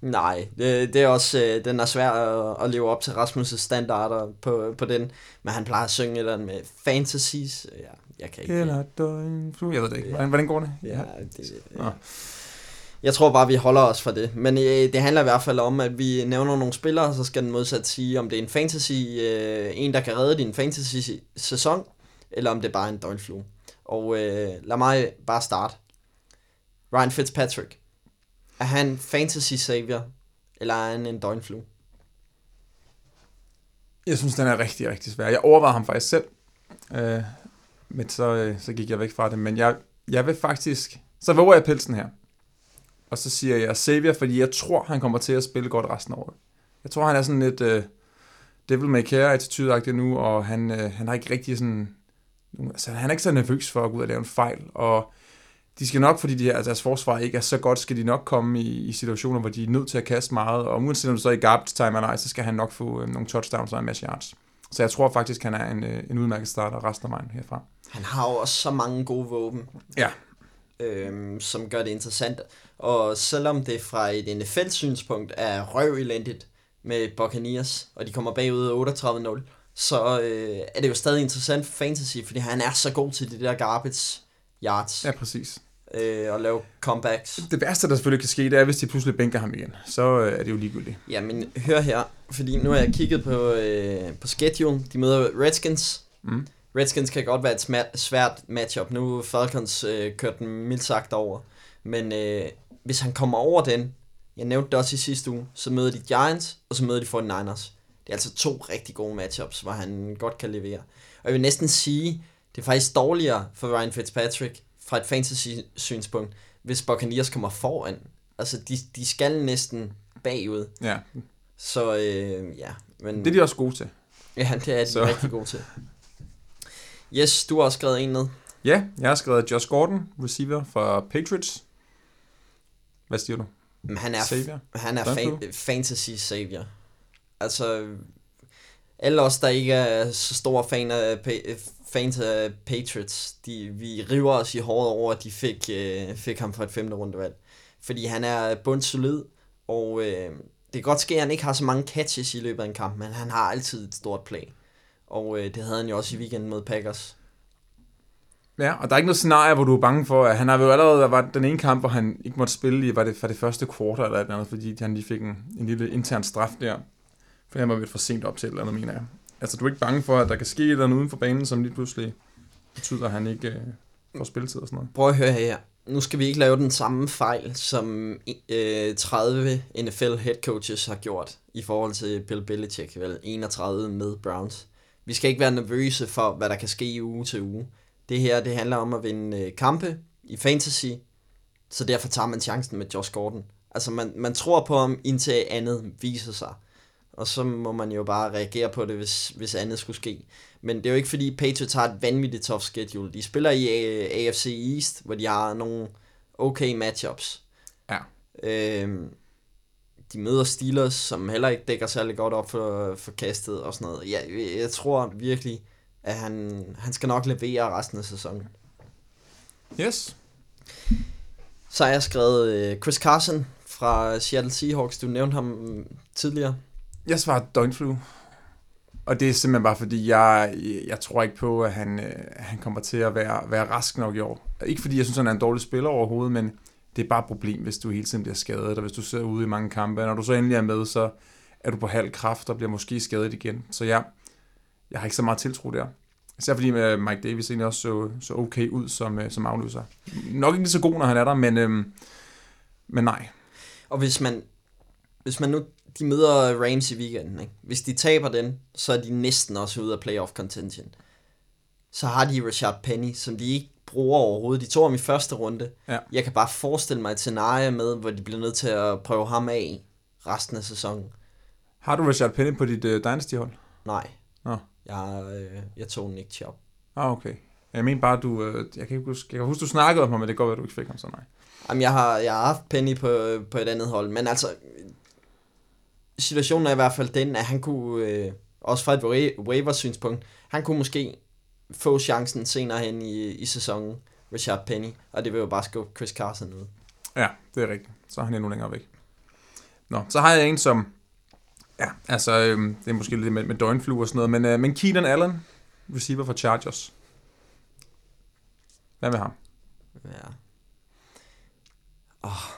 Nej, det, det er også, øh, den er svær at, at leve op til Rasmus' standarder på, på den. Men han plejer at synge et eller andet med fantasies. Ja, jeg kan ikke. Eller døgnflue. Jeg ved det ikke. Hvordan, hvordan går det? Ja, ja det ja. Ja. Jeg tror bare, vi holder os fra det. Men øh, det handler i hvert fald om, at vi nævner nogle spillere, så skal den modsat sige, om det er en fantasy, øh, en der kan redde din fantasy-sæson, eller om det er bare en døgnflue. Og øh, lad mig bare starte. Ryan Fitzpatrick. Er han fantasy-savior, eller er han en døgnflue? Jeg synes, den er rigtig, rigtig svær. Jeg overvejede ham faktisk selv, øh, men så, så gik jeg væk fra det. Men jeg, jeg vil faktisk... Så våger jeg pelsen her. Og så siger jeg Xavier, fordi jeg tror, han kommer til at spille godt resten af året. Jeg tror, han er sådan lidt øh, devil may care-attitude-agtig nu, og han, øh, han har ikke rigtig sådan... Altså, han er ikke så nervøs for at gå ud og lave en fejl, og de skal nok, fordi de her, deres forsvar ikke er så godt, skal de nok komme i, i situationer, hvor de er nødt til at kaste meget, og uanset om det så er i garbage time eller ej, så skal han nok få øh, nogle touchdowns og en masse yards. Så jeg tror faktisk, han er en, øh, en udmærket starter resten af vejen herfra. Han har jo også så mange gode våben, ja. øhm, som gør det interessant. Og selvom det fra et N F L-synspunkt er røvelendigt med Buccaneers, og de kommer bagud otteogtredive nul, så øh, er det jo stadig interessant for fantasy, fordi han er så god til de der garbage yards. Ja, præcis. Øh, og lave comebacks. Det værste, der selvfølgelig kan ske, det er, hvis de pludselig bænker ham igen. Så øh, er det jo ligegyldigt. Ja, men hør her, fordi nu har jeg kigget på, øh, på schedule. De møder Redskins. Mm. Redskins kan godt være et sma- svært matchup. Nu Falcons øh, kørte den mildt sagt over. Men øh, hvis han kommer over den, jeg nævnte det også i sidste uge, så møder de Giants, og så møder de forty-niners. Det er altså to rigtig gode matchups, hvor han godt kan levere. Og jeg vil næsten sige, det er faktisk dårligere for Ryan Fitzpatrick fra et fantasy-synspunkt, hvis Buccaneers kommer foran. Altså, de, de skal næsten bagud. Ja. Så, øh, ja. Men, det er de også gode til. Ja, det er de så. Rigtig gode til. Yes, du har også skrevet en ned. Ja, jeg har skrevet Josh Gordon, receiver fra Patriots. Hvad siger du? Men han er, savior? Han er fan- fantasy-savior. Altså, alle os, der ikke er så store fan af pa- fans af Patriots, de, vi river os i håret over, at de fik, øh, fik ham fra et femte rundevalg. Fordi han er bundsolid, og øh, det kan godt ske, at han ikke har så mange catches i løbet af en kamp, men han har altid et stort play. Og øh, det havde han jo også i weekenden mod Packers. Ja, og der er ikke noget scenarie, hvor du er bange for, at han har jo allerede været den ene kamp, hvor han ikke måtte spille i, var det, var det første quarter eller et eller andet, fordi han lige fik en, en lille intern straf der. For han var lidt for sent op til et eller andet, mener jeg. Altså, du er ikke bange for, at der kan ske et eller andet uden for banen, som lige pludselig betyder, at han ikke øh, får spilletid og sådan noget. Prøv at høre her. Nu skal vi ikke lave den samme fejl, som øh, tredive N F L headcoaches har gjort i forhold til Bill Belichick, vel enogtredive med Browns. Vi skal ikke være nervøse for, hvad der kan ske i uge til uge. Det her, det handler om at vinde øh, kampe i fantasy, så derfor tager man chancen med Josh Gordon. Altså, man, man tror på ham, indtil andet viser sig. Og så må man jo bare reagere på det, hvis, hvis andet skulle ske. Men det er jo ikke, fordi Patriots har et vanvittigt tough schedule. De spiller i A F C East, hvor de har nogle okay matchups. Ja. Øhm, de møder Steelers, som heller ikke dækker særlig godt op for, for kastet og sådan noget. Jeg, jeg tror virkelig, at han, han skal nok levere resten af sæsonen. Yes. Så har jeg skrevet Chris Carson fra Seattle Seahawks. Du nævnte ham tidligere. Jeg svarer døgnflue, og det er simpelthen bare fordi, jeg, jeg tror ikke på, at han, han kommer til at være, være rask nok i år. Ikke fordi jeg synes, han er en dårlig spiller overhovedet, men det er bare et problem, hvis du hele tiden bliver skadet, og hvis du sidder ude i mange kampe. Når du så endelig er med, så er du på halv kraft og bliver måske skadet igen. Så ja, jeg har ikke så meget tiltro der. Især fordi Mike Davis egentlig også så, så okay ud som, som afløser. Nok ikke så god, når han er der, men, øhm, men nej. Og hvis man, hvis man nu... De møder Rams i weekenden, ikke? Hvis de taber den, så er de næsten også ude af playoff contention. Så har de Richard Penny, som de ikke bruger overhovedet. De tog ham i første runde. Ja. Jeg kan bare forestille mig et scenarie med, hvor de bliver nødt til at prøve ham af resten af sæsonen. Har du Richard Penny på dit uh, Dynasty-hold? Nej. Nå. Jeg, øh, jeg tog Nick Chubb. Ah, okay. Jeg mener bare, du... Øh, jeg, kan ikke huske, jeg kan huske, du snakkede om ham, men det går godt, at du ikke fik ham, så nej. Jamen, jeg har, jeg har haft Penny på, på et andet hold, men altså... Situationen er i hvert fald den, at han kunne, øh, også fra et waivers-synspunkt, han kunne måske få chancen senere hen i, i sæsonen, Richard Penny, og det vil jo bare skubbe Chris Carson ud. Ja, det er rigtigt. Så er han endnu længere væk. Nå, så har jeg en, som, ja, altså, øh, det er måske lidt med, med døgnflue og sådan noget, men, øh, men Keenan Allen, receiver for Chargers. Hvad med ham? Ja. Åh... Oh.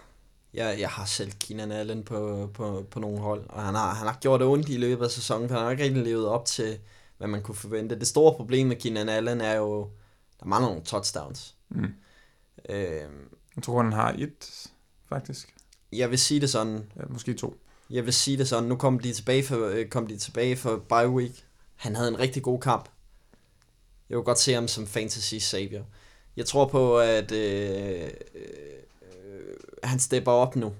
Jeg, jeg har selv Keenan Allen på, på, på nogle hold, og han har, han har gjort det ondt i løbet af sæsonen, for han har ikke rigtig levet op til, hvad man kunne forvente. Det store problem med Keenan Allen er jo, der mangler nogle touchdowns. Mm. Øhm, jeg tror, han har et, faktisk. Jeg vil sige det sådan. Ja, måske to. Jeg vil sige det sådan. Nu kom de tilbage for, kom de tilbage for bye week. Han havde en rigtig god kamp. Jeg vil godt se ham som fantasy savior. Jeg tror på, at... Øh, øh, han stepper op nu.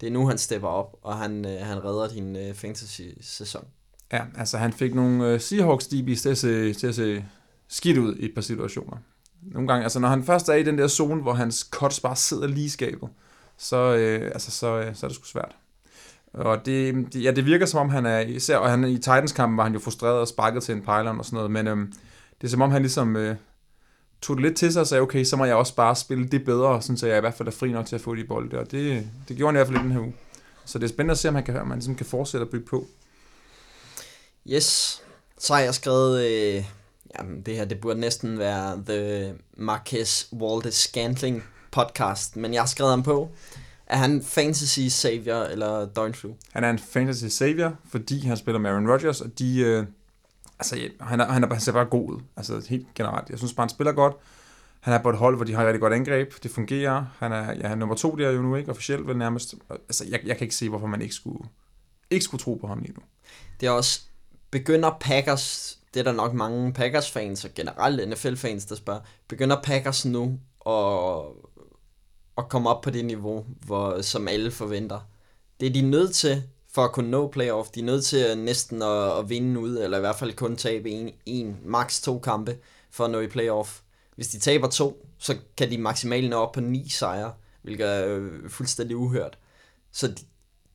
Det er nu, han stepper op, og han, øh, han redder din øh, fantasy-sæson. Ja, altså han fik nogle øh, Seahawks D B's til at, se, til at se skidt ud i et par situationer. Nogle gange, altså når han først er i den der zone, hvor hans cuts bare sidder lige i skabet, så, øh, altså, så, øh, så er det sgu svært. Og det, det, ja, det virker som om han er, især, og han, i Titans-kampen var han jo frustreret og sparket til en pylon og sådan noget, men øh, det er som om han ligesom øh, tog det lidt til sig og sagde, okay, så må jeg også bare spille det bedre, sådan, så jeg i hvert fald er fri nok til at få de bolde, og det, det gjorde han i hvert fald i den her uge. Så det er spændende at se, om han kan, om han ligesom kan fortsætte at bygge på. Yes, så har jeg skrevet... Øh Jamen, det her, det burde næsten være The Marquez Waldes Scantling podcast, men jeg har skrevet ham på. Er han fantasy savior eller døgnflue? Han er en fantasy savior, fordi han spiller med Aaron Rodgers, og de, øh, altså, ja, han, er, han, er, han ser bare god ud, altså helt generelt. Jeg synes bare, han spiller godt. Han er på et hold, hvor de har et rigtig godt angreb. Det fungerer. Han er, ja, han er nummer to der jo nu, ikke? Officielt vel nærmest. Altså, jeg, jeg kan ikke se, hvorfor man ikke skulle, ikke skulle tro på ham lige nu. Det er også, begynder Packers... Det er der nok mange Packers-fans og generelt N F L-fans, der spørger, begynder Packers nu at, at komme op på det niveau, hvor, som alle forventer? Det er de nødt til for at kunne nå playoff. De er nødt til næsten at, at vinde ud, eller i hvert fald kun tabe en, en, maks to kampe for at nå i playoff. Hvis de taber to, så kan de maksimalt nå op på ni sejre, hvilket er fuldstændig uhørt. Så de,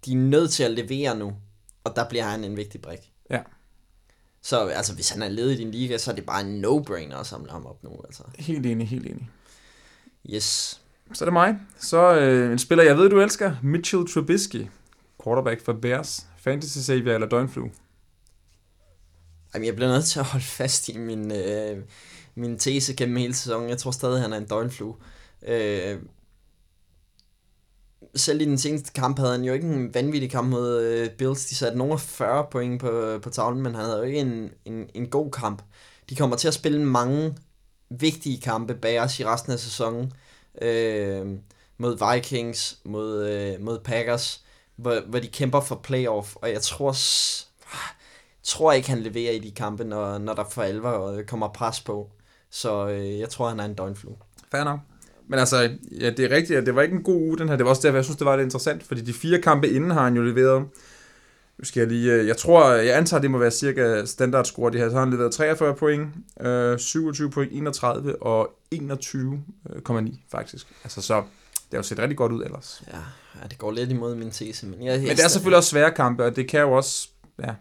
de er nødt til at levere nu, og der bliver han en vigtig brik. Ja. Så altså, hvis han er led i din liga, så er det bare en no-brainer at samle ham op nu. Altså. Helt enig, helt enig. Yes. Så er det mig. Så øh, en spiller, jeg ved, du elsker. Mitchell Trubisky. Quarterback for Bears. Fantasy savior eller døgnflue? Jamen, jeg bliver nødt til at holde fast i min, øh, min tese gennem hele sæsonen. Jeg tror stadig, han er en døgnflue. Øh, selv i den seneste kamp havde han jo ikke en vanvittig kamp mod øh, Bills. De satte nogle fyrre point på, på tavlen, men han havde jo ikke en, en, en god kamp. De kommer til at spille mange vigtige kampe bag os i resten af sæsonen. Øh, mod Vikings, mod, øh, mod Packers, hvor, hvor de kæmper for playoff. Og jeg tror, s- tror ikke, han leverer i de kampe, når, når der for alvor kommer pres på. Så øh, jeg tror, han er en døgnflue. Fair nok. Men altså, ja, det er rigtigt, at det var ikke en god uge, den her. Det var også derfor, jeg synes, det var lidt interessant, fordi de fire kampe inden har han jo leveret. Nu skal jeg lige... Jeg tror, jeg antager, det må være cirka standardscore, det her. Så har han leveret treogfyrre point, øh, syvogtyve point, enogtredive og enogtyve komma ni, faktisk. Altså, så det har jo set rigtig godt ud ellers. Ja, ja, det går lidt imod min tese, men... Jeg men det er selvfølgelig også svære kampe, og det kan jo også... Ja,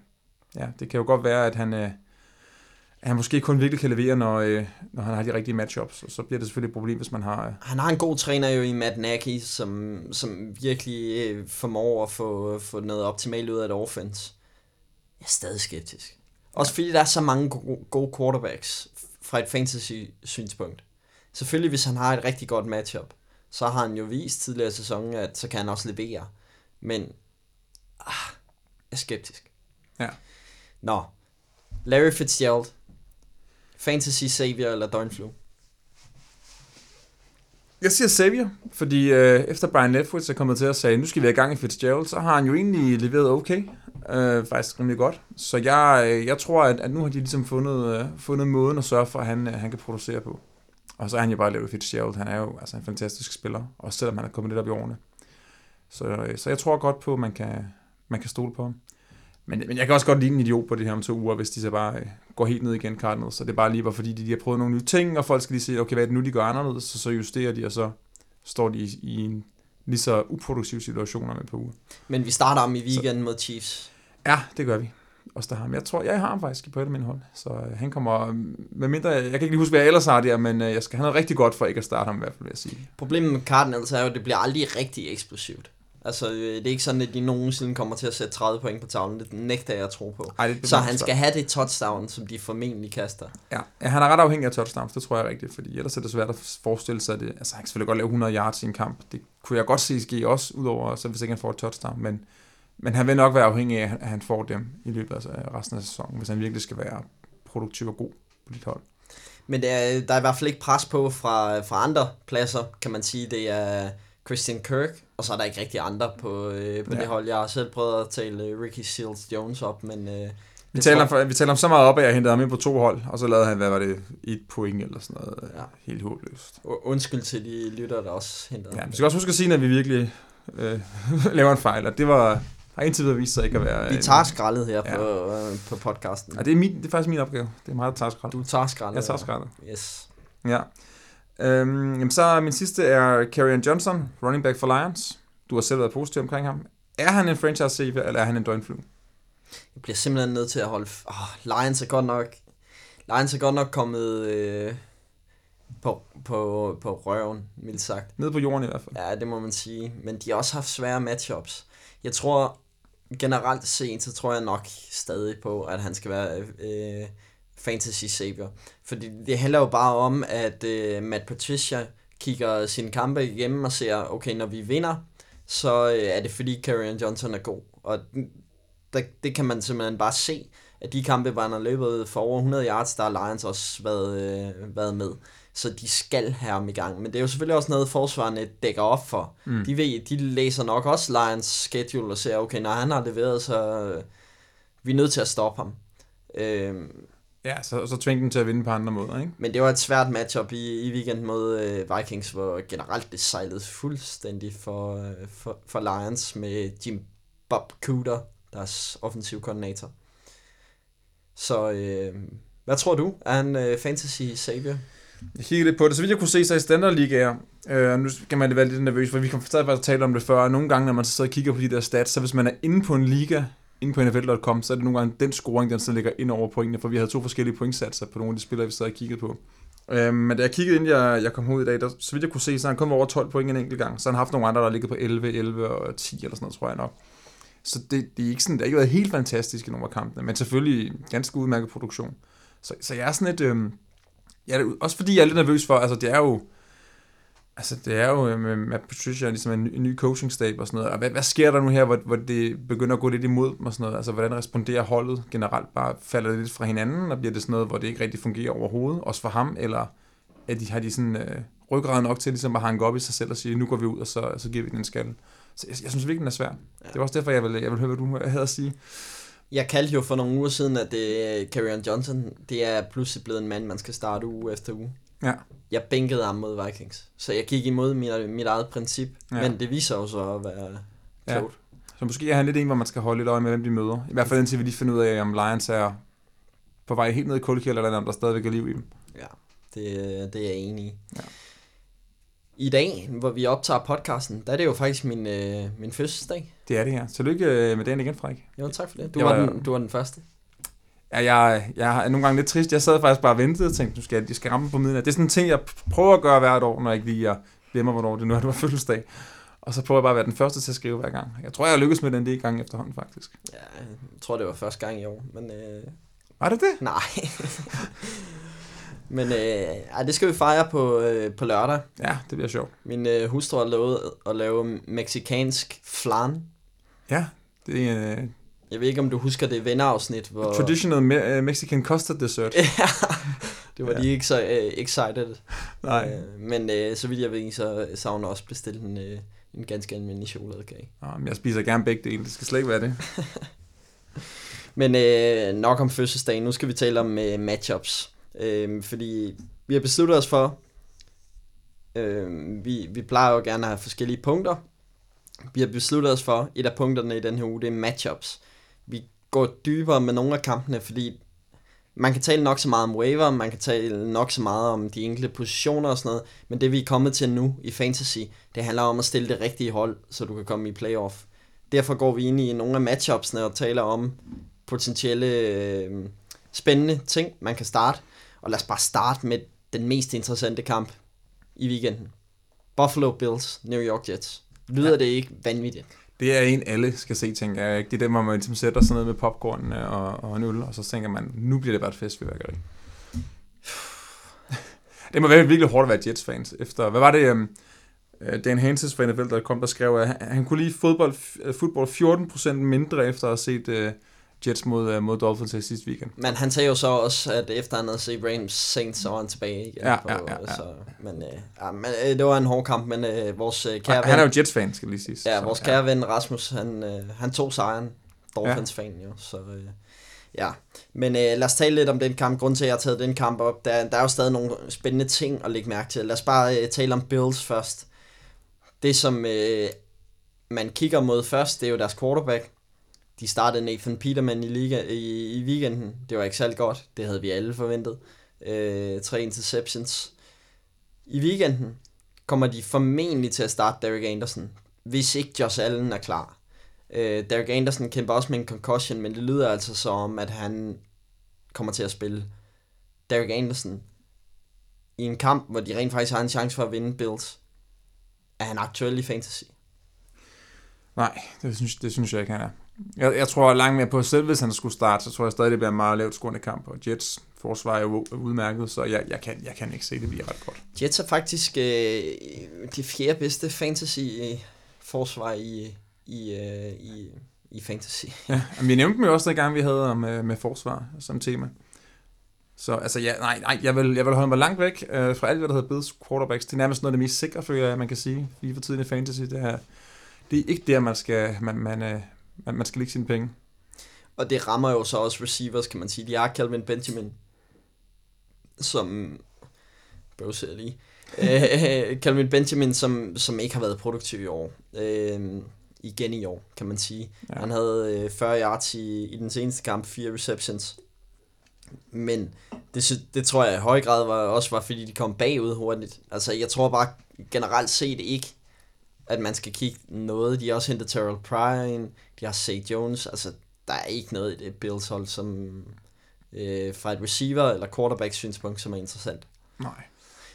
ja det kan jo godt være, at han... Øh, han måske kun virkelig kan levere, når, øh, når han har de rigtige matchups, og så bliver det selvfølgelig et problem, hvis man har... Øh... Han har en god træner jo i Matt Nagy, som, som virkelig øh, formår at få, få noget optimalt ud af et offense. Jeg er stadig skeptisk. Også fordi der er så mange go- gode quarterbacks fra et fantasy-synspunkt. Selvfølgelig, hvis han har et rigtig godt matchup, så har han jo vist tidligere i sæsonen, at så kan han også levere. Men ah, jeg er skeptisk. Ja. Nå, Larry Fitzgerald. Fantasy savior eller døgnflue? Jeg siger savior, fordi øh, efter Brian Leftwich er kommet til at sige, nu skal vi i gang i Fitzgerald, så har han jo egentlig leveret okay, øh, faktisk rimelig godt. Så jeg, øh, jeg tror, at, at nu har de ligesom fundet, øh, fundet måden at sørge for, at han, øh, han kan producere på. Og så er han jo bare lavet Fitzgerald, han er jo altså en fantastisk spiller, også selvom han er kommet lidt op i årene. Så, øh, så jeg tror godt på, at man kan, man kan stole på ham. Men, men jeg kan også godt lide en idiot på det her om to uger, hvis de så bare øh, går helt ned igen, Cardinals. Så det er bare lige, fordi de, de har prøvet nogle nye ting, og folk skal lige se, okay, hvad er det nu, de gør anderledes, så, så justerer de, og så står de i, i en lige så uproduktiv situation om et par uger. Men vi starter om i weekenden så, mod Chiefs. Ja, det gør vi. Også der har ham. Jeg tror, jeg har ham faktisk på et af mine hold, så øh, han kommer med mindre... Jeg kan ikke lige huske, hvad jeg ellers har der, men øh, jeg skal have noget rigtig godt for ikke at starte ham i hvert fald, vil jeg sige. Problemet med Cardinals er jo, at det bliver aldrig rigtig eksplosivt. Altså, det er ikke sådan, at de nogensinde kommer til at sætte tredive point på tavlen. Det nægter jeg at tro på. Ej, så han skal have det touchdown, som de formentlig kaster. Ja, ja, han er ret afhængig af touchdowns, det tror jeg rigtigt. Fordi ellers er det svært at forestille sig det. Altså, han kan selvfølgelig godt lave hundrede yards i en kamp. Det kunne jeg godt se ske også, udover, så hvis ikke han får et touchdown. Men, men han vil nok være afhængig af, at han får dem i løbet af resten af sæsonen, hvis han virkelig skal være produktiv og god på dit hold. Men der er, der er i hvert fald ikke pres på fra, fra andre pladser, kan man sige. Det er... Christian Kirk, og så er der ikke rigtig andre på, øh, på ja. Det hold. Jeg har selv prøvet at tale øh, Ricky Seals-Jones op, men... Øh, vi, taler tror... om, vi taler om så meget op, at jeg hentede ham ind på to hold, og så lavede han, hvad var det, et point eller sådan noget, ja. Helt håbløst. Undskyld til de lytter, der også hentede ham. Ja, vi skal også huske at sige, at vi virkelig øh, laver en fejl, og det var, har indtil videre vist sig ikke at være... Vi tager skraldet her ja. på, øh, på podcasten. Ja, det er, min, det er faktisk min opgave. Det er meget at tage skraldet. Du tager skraldet. Jeg tager skraldet. Yes. Ja. Øhm, jamen så min sidste er Kerryon Johnson, running back for Lions. Du har selv været positiv omkring ham. Er han en franchise receiver, eller er han en døgnflue? Jeg bliver simpelthen nødt til at holde... F- oh, Lions er godt nok... Lions er godt nok kommet... Øh... På, på, på røven, mildt sagt. Nede på jorden i hvert fald. Ja, det må man sige. Men de har også haft svære matchups. Jeg tror generelt set, så tror jeg nok stadig på, at han skal være øh, fantasy savior. Fordi det handler jo bare om, at øh, Matt Patricia kigger sine kampe igennem og ser, okay, når vi vinder, så øh, er det fordi Kerryon Johnson er god. Og der, det kan man simpelthen bare se, at de kampe, hvor han har løbet for over hundrede yards, der har Lions også været, øh, været med. Så de skal have ham i gang. Men det er jo selvfølgelig også noget, forsvarerne dækker op for. Mm. De ved, de læser nok også Lions schedule og ser, okay, når han har leveret, så øh, vi er nødt til at stoppe ham. Øh, ja, så, så tvinge dem til at vinde på andre måder, ikke? Men det var et svært matchup i, i weekenden mod øh, Vikings, hvor generelt det sejlede fuldstændig for, øh, for, for Lions med Jim Bob Cooter, deres offensiv koordinator. Så øh, hvad tror du? Er han øh, fantasy savior? Jeg kiggede lidt på det, så vidt jeg kunne se, så i standardligaer, øh, nu kan man være lidt nervøs, for vi kom stadig bare tale om det før, og nogle gange, når man så kigger på de der stats, så hvis man er inde på en liga, inde på N F L punktum com, så er det nogle gange den scoring, den så ligger ind over pointene, for vi havde to forskellige pointsatser på nogle af de spillere, vi stadig og kiggede på. Øh, men da jeg kiggede, inden jeg, jeg kom ud i dag, der, så vidt jeg kunne se, så han kom over tolv point en enkelt gang, så han haft nogle andre, der ligger på elleve, elleve og ti eller sådan noget, tror jeg nok. Så det, det er ikke sådan, det har ikke været helt fantastisk i nogle af kampene, men selvfølgelig ganske udmærket produktion. Så, så jeg er sådan et... Øh, Ja, også fordi jeg er lidt nervøs for, altså det er jo, altså det er jo med Matt Patricia ligesom en, en ny coachingstab og sådan noget, og hvad, hvad sker der nu her, hvor, hvor det begynder at gå lidt imod dem og sådan noget, altså hvordan responderer holdet generelt, bare falder det lidt fra hinanden, og bliver det sådan noget, hvor det ikke rigtig fungerer overhovedet, også for ham, eller at de har de sådan øh, ryggraden nok til ligesom at hanke op i sig selv og sige, nu går vi ud, og så, og så giver vi den en skalle. Så jeg, jeg synes virkelig, den er svær. Ja. Det var også derfor, jeg ville, jeg ville høre, hvad du havde at sige. Jeg kaldte jo for nogle uger siden, at det, Kerryon Johnson, det er pludselig blevet en mand, man skal starte uge efter uge. Ja. Jeg bænkede ham mod Vikings, så jeg gik imod mit, mit eget princip, ja. Men det viser jo så at være klogt. Ja. Så måske er han lidt en, hvor man skal holde lidt øje med, hvem de møder. I hvert fald indtil vi lige finder ud af, om Lions er på vej helt ned i kuldekælder, eller om der stadigvæk er liv i dem. Ja, det, det er jeg enig i. Ja. I dag, hvor vi optager podcasten, der er det jo faktisk min, øh, min fødselsdag. Det er det her. Tillykke med dagen igen, Frederik. Jo, tak for det. Du, var, var, den, du var den første. Ja, jeg, jeg er nogle gange lidt trist. Jeg sad faktisk bare og ventede og tænkte, nu skal jeg skal ramme på midnat. Det er sådan en ting, jeg prøver at gøre hvert år, når jeg ikke lige glemmer, hvornår det nu er, det var fødselsdag. Og så prøver jeg bare at være den første til at skrive hver gang. Jeg tror, jeg har lykkes med den del gang efterhånden, faktisk. Ja, jeg tror, det var første gang i år. Men, øh... Var det det? Nej. Men øh, det skal vi fejre på, øh, på lørdag. Ja, det bliver sjovt. Min øh, hustru har lovet at lave mexicansk flan. Ja, det er... Øh, jeg ved ikke, om du husker det venneafsnit, hvor... Traditional me- Mexican custard dessert. Ja, det var ja. De ikke så øh, excited. Nej. Øh, men øh, så vidt jeg ved, så savner også bestilt en, øh, en ganske almindelig chokoladekage. Jeg spiser gerne begge dele, det skal slet ikke være det. Men øh, nok om fødselsdagen, nu skal vi tale om øh, matchups. Øhm, fordi vi har besluttet os for øhm, vi, vi plejer jo gerne at have forskellige punkter. Vi har besluttet os for et af punkterne i den her uge, det er matchups. Vi går dybere med nogle af kampene, fordi man kan tale nok så meget om waiver, man kan tale nok så meget om de enkelte positioner og sådan noget, men det vi er kommet til nu i fantasy, det handler om at stille det rigtige hold, så du kan komme i playoff. Derfor går vi ind i nogle af matchupsne og taler om potentielle øh, spændende ting man kan starte. Og lad os bare starte med den mest interessante kamp i weekenden. Buffalo Bills, New York Jets. Lyder ja. Det ikke vanvittigt? Det er en, alle skal se, tænker jeg. Det er den, hvor man ligesom sætter sig ned med popcorn og, og en øl, og så tænker man, nu bliver det bare et festværkeri. Det må være virkelig hårdt at være Jets-fans. Efter, hvad var det, Dan Hanses fra N F L, der kom, der skrev, at han kunne lide fodbold, fodbold fjorten procent mindre efter at have set... Jets mod, uh, mod Dolphins i sidste weekend. Men han sagde jo så også, at efter han havde set Rams Saints, så var han tilbage igen. Ja, på, ja, ja, ja. Så, men, øh, ja, men øh, det var en hård kamp, men øh, vores øh, kære ven... Han er jo Jets-fan, skal lige sige. Ja, så, vores kære ja. ven Rasmus, han, øh, han tog sejren. Dolphins-fan ja. jo, så... Øh, ja, men øh, lad os tale lidt om den kamp. Grunden til, at jeg har taget den kamp op, der, der er jo stadig nogle spændende ting at lægge mærke til. Lad os bare øh, tale om Bills først. Det, som øh, man kigger mod først, det er jo deres quarterback. De startede Nathan Peterman i, liga, i, i weekenden. Det var ikke særlig godt. Det havde vi alle forventet. Øh, tre interceptions. I weekenden kommer de formentlig til at starte Derek Anderson, hvis ikke Josh Allen er klar. Øh, Derek Anderson kæmper også med en concussion, men det lyder altså så om, at han kommer til at spille. Derek Anderson i en kamp, hvor de rent faktisk har en chance for at vinde Bills, er han aktuel i fantasy? Nej, det synes, det synes jeg ikke, han er. Jeg, jeg tror langt mere på, at selv hvis han skulle starte, så tror jeg stadig, det bliver en meget lavt scorende kamp, og Jets forsvar er udmærket, så jeg, jeg, kan, jeg kan ikke se, det bliver ret godt. Jets er faktisk øh, det fjerde bedste fantasy-forsvar i, i, øh, i, i fantasy. Ja, vi nævnte dem jo også, den gang vi havde med, med forsvar som tema. Så altså, ja, nej, nej, jeg vil, jeg vil holde mig langt væk øh, fra alt, hvad der hedder Bills quarterbacks. Det er nærmest noget af det mest sikre, føler jeg, man kan sige, lige for tiden i fantasy. Det er, det er ikke der, man skal, man, man, øh, man, man skal lægge sine penge. Og det rammer jo så også receivers, kan man sige. De har Calvin Benjamin, som... Bøv sidder lige. øh, Calvin Benjamin, som, som ikke har været produktiv i år. Øh, igen i år, kan man sige. Ja. Han havde øh, fyrre yards i, i den seneste kamp, fire receptions. Men det, det tror jeg i høj grad var, også var, fordi de kom bagud hurtigt. Altså, jeg tror bare generelt set ikke, at man skal kigge noget. De har også hentet Terrell Pryor, de har Zay Jones. Altså, der er ikke noget i det Bills hold, som øh, fra et receiver eller quarterback synspunkt, som er interessant. Nej.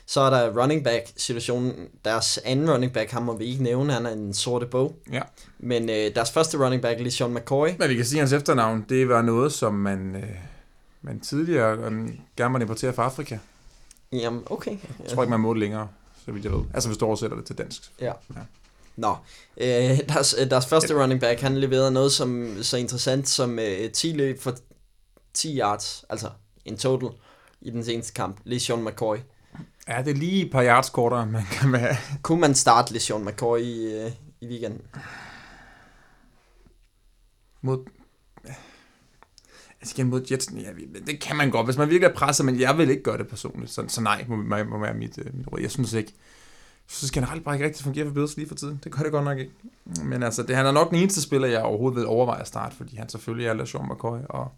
Så er der running back situationen. Deres anden running back, ham må vi ikke nævne, han er en sorte bog. Ja. Men øh, deres første running back, LeSean McCoy. Men vi kan sige, hans efternavn, det var noget, som man... Øh Men tidligere um, gerne man importerer fra Afrika. Jamen, okay. Jeg tror ikke, man må det længere, så vidt jeg ved. Altså, hvis du oversætter det til dansk. Ja. ja. Nå, øh, deres, deres første ja. running back, han leverede noget som så interessant som øh, ti løb for ti yards, altså en total, i den seneste kamp. LeSean McCoy. Ja, det er lige et par yards kortere, man kan være. Kunne man starte LeSean McCoy i, øh, i weekenden? Mod... Altså igen mod Jetsen, ja, det kan man godt, hvis man virkelig er presset, men jeg vil ikke gøre det personligt, så, så nej, må, må, må være mit, øh, mit råd. Jeg synes ikke, jeg synes generelt bare ikke rigtigt fungerer for Bills lige for tiden, det gør det godt nok ikke. Men altså, det, han er nok den eneste spiller, jeg overhovedet vil overveje at starte, fordi han selvfølgelig er LeSean McCoy, og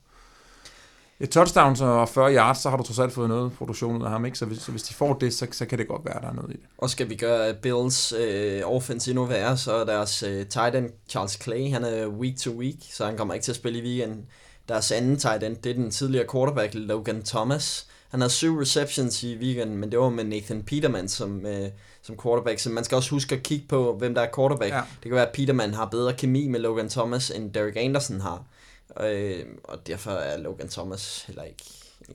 et touchdown og fyrre yards, så har du trods alt fået noget produktion af ham, ikke? Så, hvis, så hvis de får det, så, så kan det godt være, der er noget i det. Og skal vi gøre Bills øh, offense endnu værre, så deres øh, tight end Charles Clay, han er week to week, så han kommer ikke til at spille i weekenden. Deres anden tight end, det er den tidligere quarterback Logan Thomas. Han havde syv receptions i weekenden, men det var med Nathan Peterman som, øh, som quarterback. Så man skal også huske at kigge på, hvem der er quarterback. Ja. Det kan være, at Peterman har bedre kemi med Logan Thomas, end Derek Anderson har. Øh, og derfor er Logan Thomas heller ikke...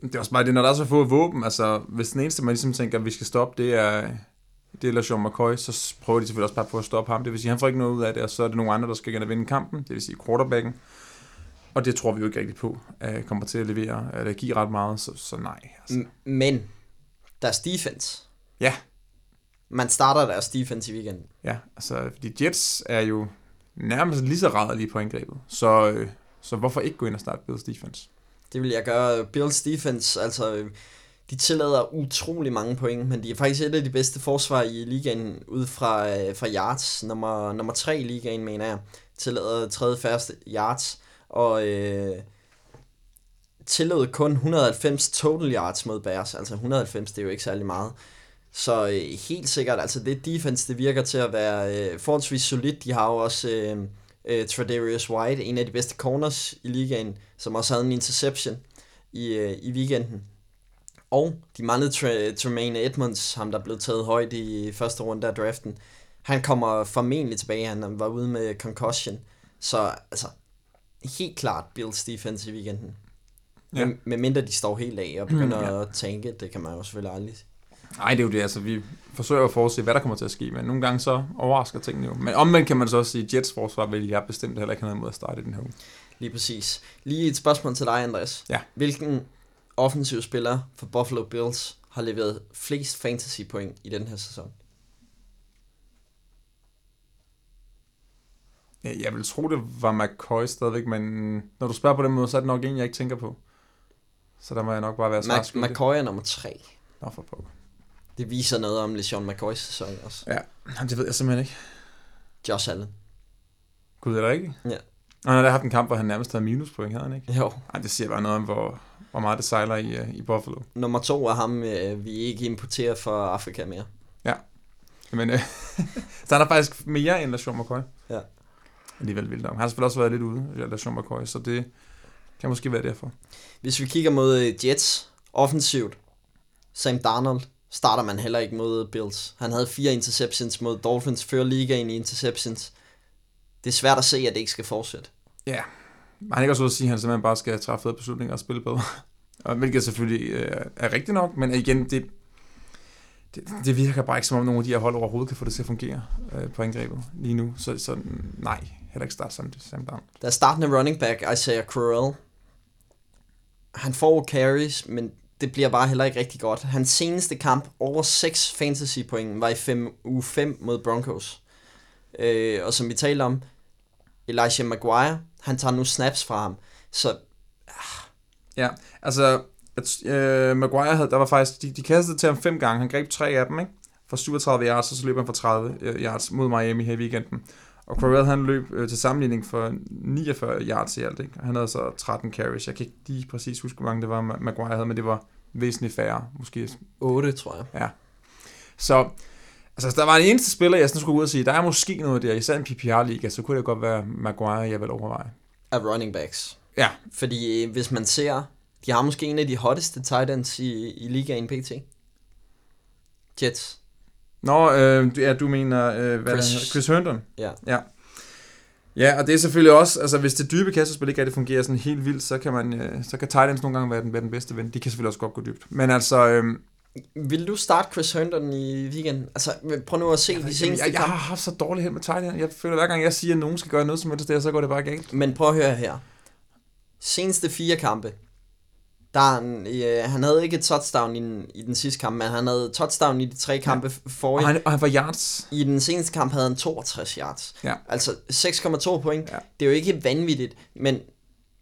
Det er også bare det, når der er så få våben. Altså, hvis den eneste, man ligesom tænker, at vi skal stoppe, det er... Det er LeSean McCoy, så prøver de selvfølgelig også bare på at stoppe ham. Det vil sige, at han får ikke noget ud af det, og så er det nogle andre, der skal gerne vinde kampen. Det vil sige quarterbacken. Og det tror vi jo ikke rigtigt på, at kommer til at levere, eller give ret meget, så, så nej. Altså. Men deres defense. Ja. Man starter deres defense i weekenden. Ja, altså, fordi Jets er jo nærmest lige så rædelige på angrebet, så, så hvorfor ikke gå ind og starte Bills defense? Det vil jeg gøre. Bills defense, altså, de tillader utrolig mange point, men de er faktisk et af de bedste forsvar i ligaen, ud fra, fra yards. Nummer, nummer tre i ligaen, mener jeg, tillader tredje første yards. Og øh, tillod kun et hundrede og halvfems total yards mod Bears. Altså et hundrede og halvfems, det er jo ikke særlig meget. Så øh, helt sikkert, altså det defense, det virker til at være øh, forholdsvis solidt. De har jo også øh, øh, Tre'Darius White, en af de bedste corners i ligaen, som også havde en interception i, øh, i weekenden. Og de manglede Tre, Tremaine Edmonds, ham der blev taget højt i første runde af draften. Han kommer formentlig tilbage, han var ude med concussion. Så altså... Helt klart Bills defense i weekenden. Ja. Med mindre de står helt af og begynder mm, ja. at tænke, det kan man jo selvfølgelig aldrig. Nej, det er jo det. Altså, vi forsøger at forudse, hvad der kommer til at ske, men nogle gange så overrasker tingene jo. Men omvendt kan man så også sige, at Jets forsvar vil jeg bestemt heller ikke have noget imod at starte i den her uge. Lige præcis. Lige et spørgsmål til dig, Andreas. Ja. Hvilken offensiv spiller for Buffalo Bills har leveret flest fantasy point i den her sæson? Jeg vil tro, det var McCoy stadigvæk, men når du spørger på den måde, så er det nok en, jeg ikke tænker på. Så der må jeg nok bare være smart. Ma- McCoy er nummer tre. Nå, for pokker. Det viser noget om LeSean McCoys sæson også. Ja, det ved jeg simpelthen ikke. Josh Allen. Gud, er det rigtigt? Ja. Og han har haft en kamp, hvor han nærmest havde minuspoint, havde han ikke? Jo. Ej, det siger bare noget om, hvor, hvor meget det sejler i, i Buffalo. Nummer to er ham, øh, vi ikke importerer fra Afrika mere. Ja, men øh, så han er faktisk mere end LaShawn McCoy. Ja. Alligevel vildt om. Han har selvfølgelig også været lidt ude, LaShawn McCoy, så det kan måske være derfor. Hvis vi kigger mod Jets offensivt, Sam Darnold starter man heller ikke mod Bills. Han havde fire interceptions mod Dolphins, før ligaen i interceptions. Det er svært at se, at det ikke skal fortsætte. Ja, yeah. Han ikke også at sige, at han simpelthen bare skal træffe fede beslutninger og spille bedre. Hvilket selvfølgelig øh, er rigtigt nok, men igen, det, det, det virker bare ikke som om nogle af de her hold overhovedet kan få det til at fungere øh, på angrebet lige nu. Så, så nej, heller ikke starte samme, samme down. Der er startende running back, Isaiah Crowell. Han får carries, men det bliver bare heller ikke rigtig godt. Hans seneste kamp over seks fantasy point var i fem, uge fem mod Broncos. Øh, og som vi talte om, Elijah Maguire, han tager nu snaps fra ham. Så ah. Ja, altså at, øh, Maguire havde, der var faktisk de, de kastede til ham fem gange. Han greb tre af dem, ikke? For syvogtredive yards, og så løb han for tredive yards mod Miami her i weekenden. Og Crowell, han løb øh, til sammenligning for niogfyrre yards i alt, ikke? Han havde så tretten carries. Jeg kan ikke lige præcis huske, hvor mange det var Maguire havde, men det var væsentligt færre, måske otte, tror jeg. Ja. Så altså, der var en eneste spiller, jeg sådan skulle ud og sige, der er måske noget der, især en P P R-liga, så kunne det godt være Maguire, jeg vil overveje. Af running backs. Ja. Fordi hvis man ser, de har måske en af de hotteste tight ends i, i ligaen P T. Jets. Nå, øh, ja, du mener øh, hvad Chris. Chris Herndon. Ja. ja. Ja, og det er selvfølgelig også, altså hvis det dybe kastespil ikke rigtig fungerer sådan helt vildt, så kan man, øh, så kan tight ends nogle gange være den, være den bedste ven. De kan selvfølgelig også godt gå dybt. Men altså... Øh, vil du starte Chris Herndon i weekenden? Altså, prøv nu at se de seneste kampe. Jeg har haft så dårligt hen med Thailand. Jeg føler, hver gang jeg siger, at nogen skal gøre noget som helst der, så går det bare galt. Men prøv at høre her. Seneste fire kampe. Der, øh, han havde ikke et touchdown i den, i den sidste kamp, men han havde touchdown i de tre kampe ja. forrige. Og han, og han var yards. I den seneste kamp havde han toogtres yards. Ja. Altså seks komma to point. Ja. Det er jo ikke vanvittigt, men...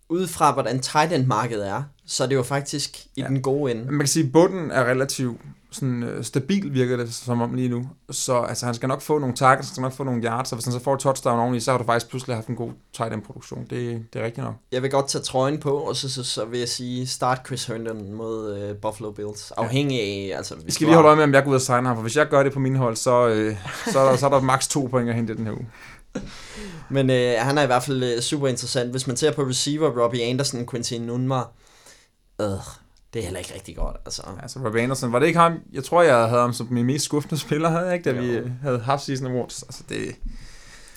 ud fra, hvordan tight end-markedet er, så det er jo faktisk i ja. den gode ende. Man kan sige, at bunden er relativt sådan, stabil, virker det som om lige nu. Så altså, han skal nok få nogle targets, han skal nok få nogle yards, og hvis han så får et touchdown oveni, så har du faktisk pludselig haft en god tight end-produktion. Det, det er rigtigt nok. Jeg vil godt tage trøjen på, og så, så, så vil jeg sige, start Chris Herndon mod uh, Buffalo Bills. Afhængig af... Ja. Altså, vi skal lige holde øje med, om jeg går ud og signer ham, for hvis jeg gør det på min hold, så, øh, så er der, så er der maks to point at hente den her uge. Men øh, han er i hvert fald øh, super interessant. Hvis man ser på receiver, Robbie Anderson, Quincy Nunma, øh, det er heller ikke rigtig godt. Altså. altså Robbie Anderson, var det ikke ham? Jeg tror, jeg havde ham som min mest skuffende spiller, havde jeg ikke, da jo. vi havde half-season awards. Altså, det...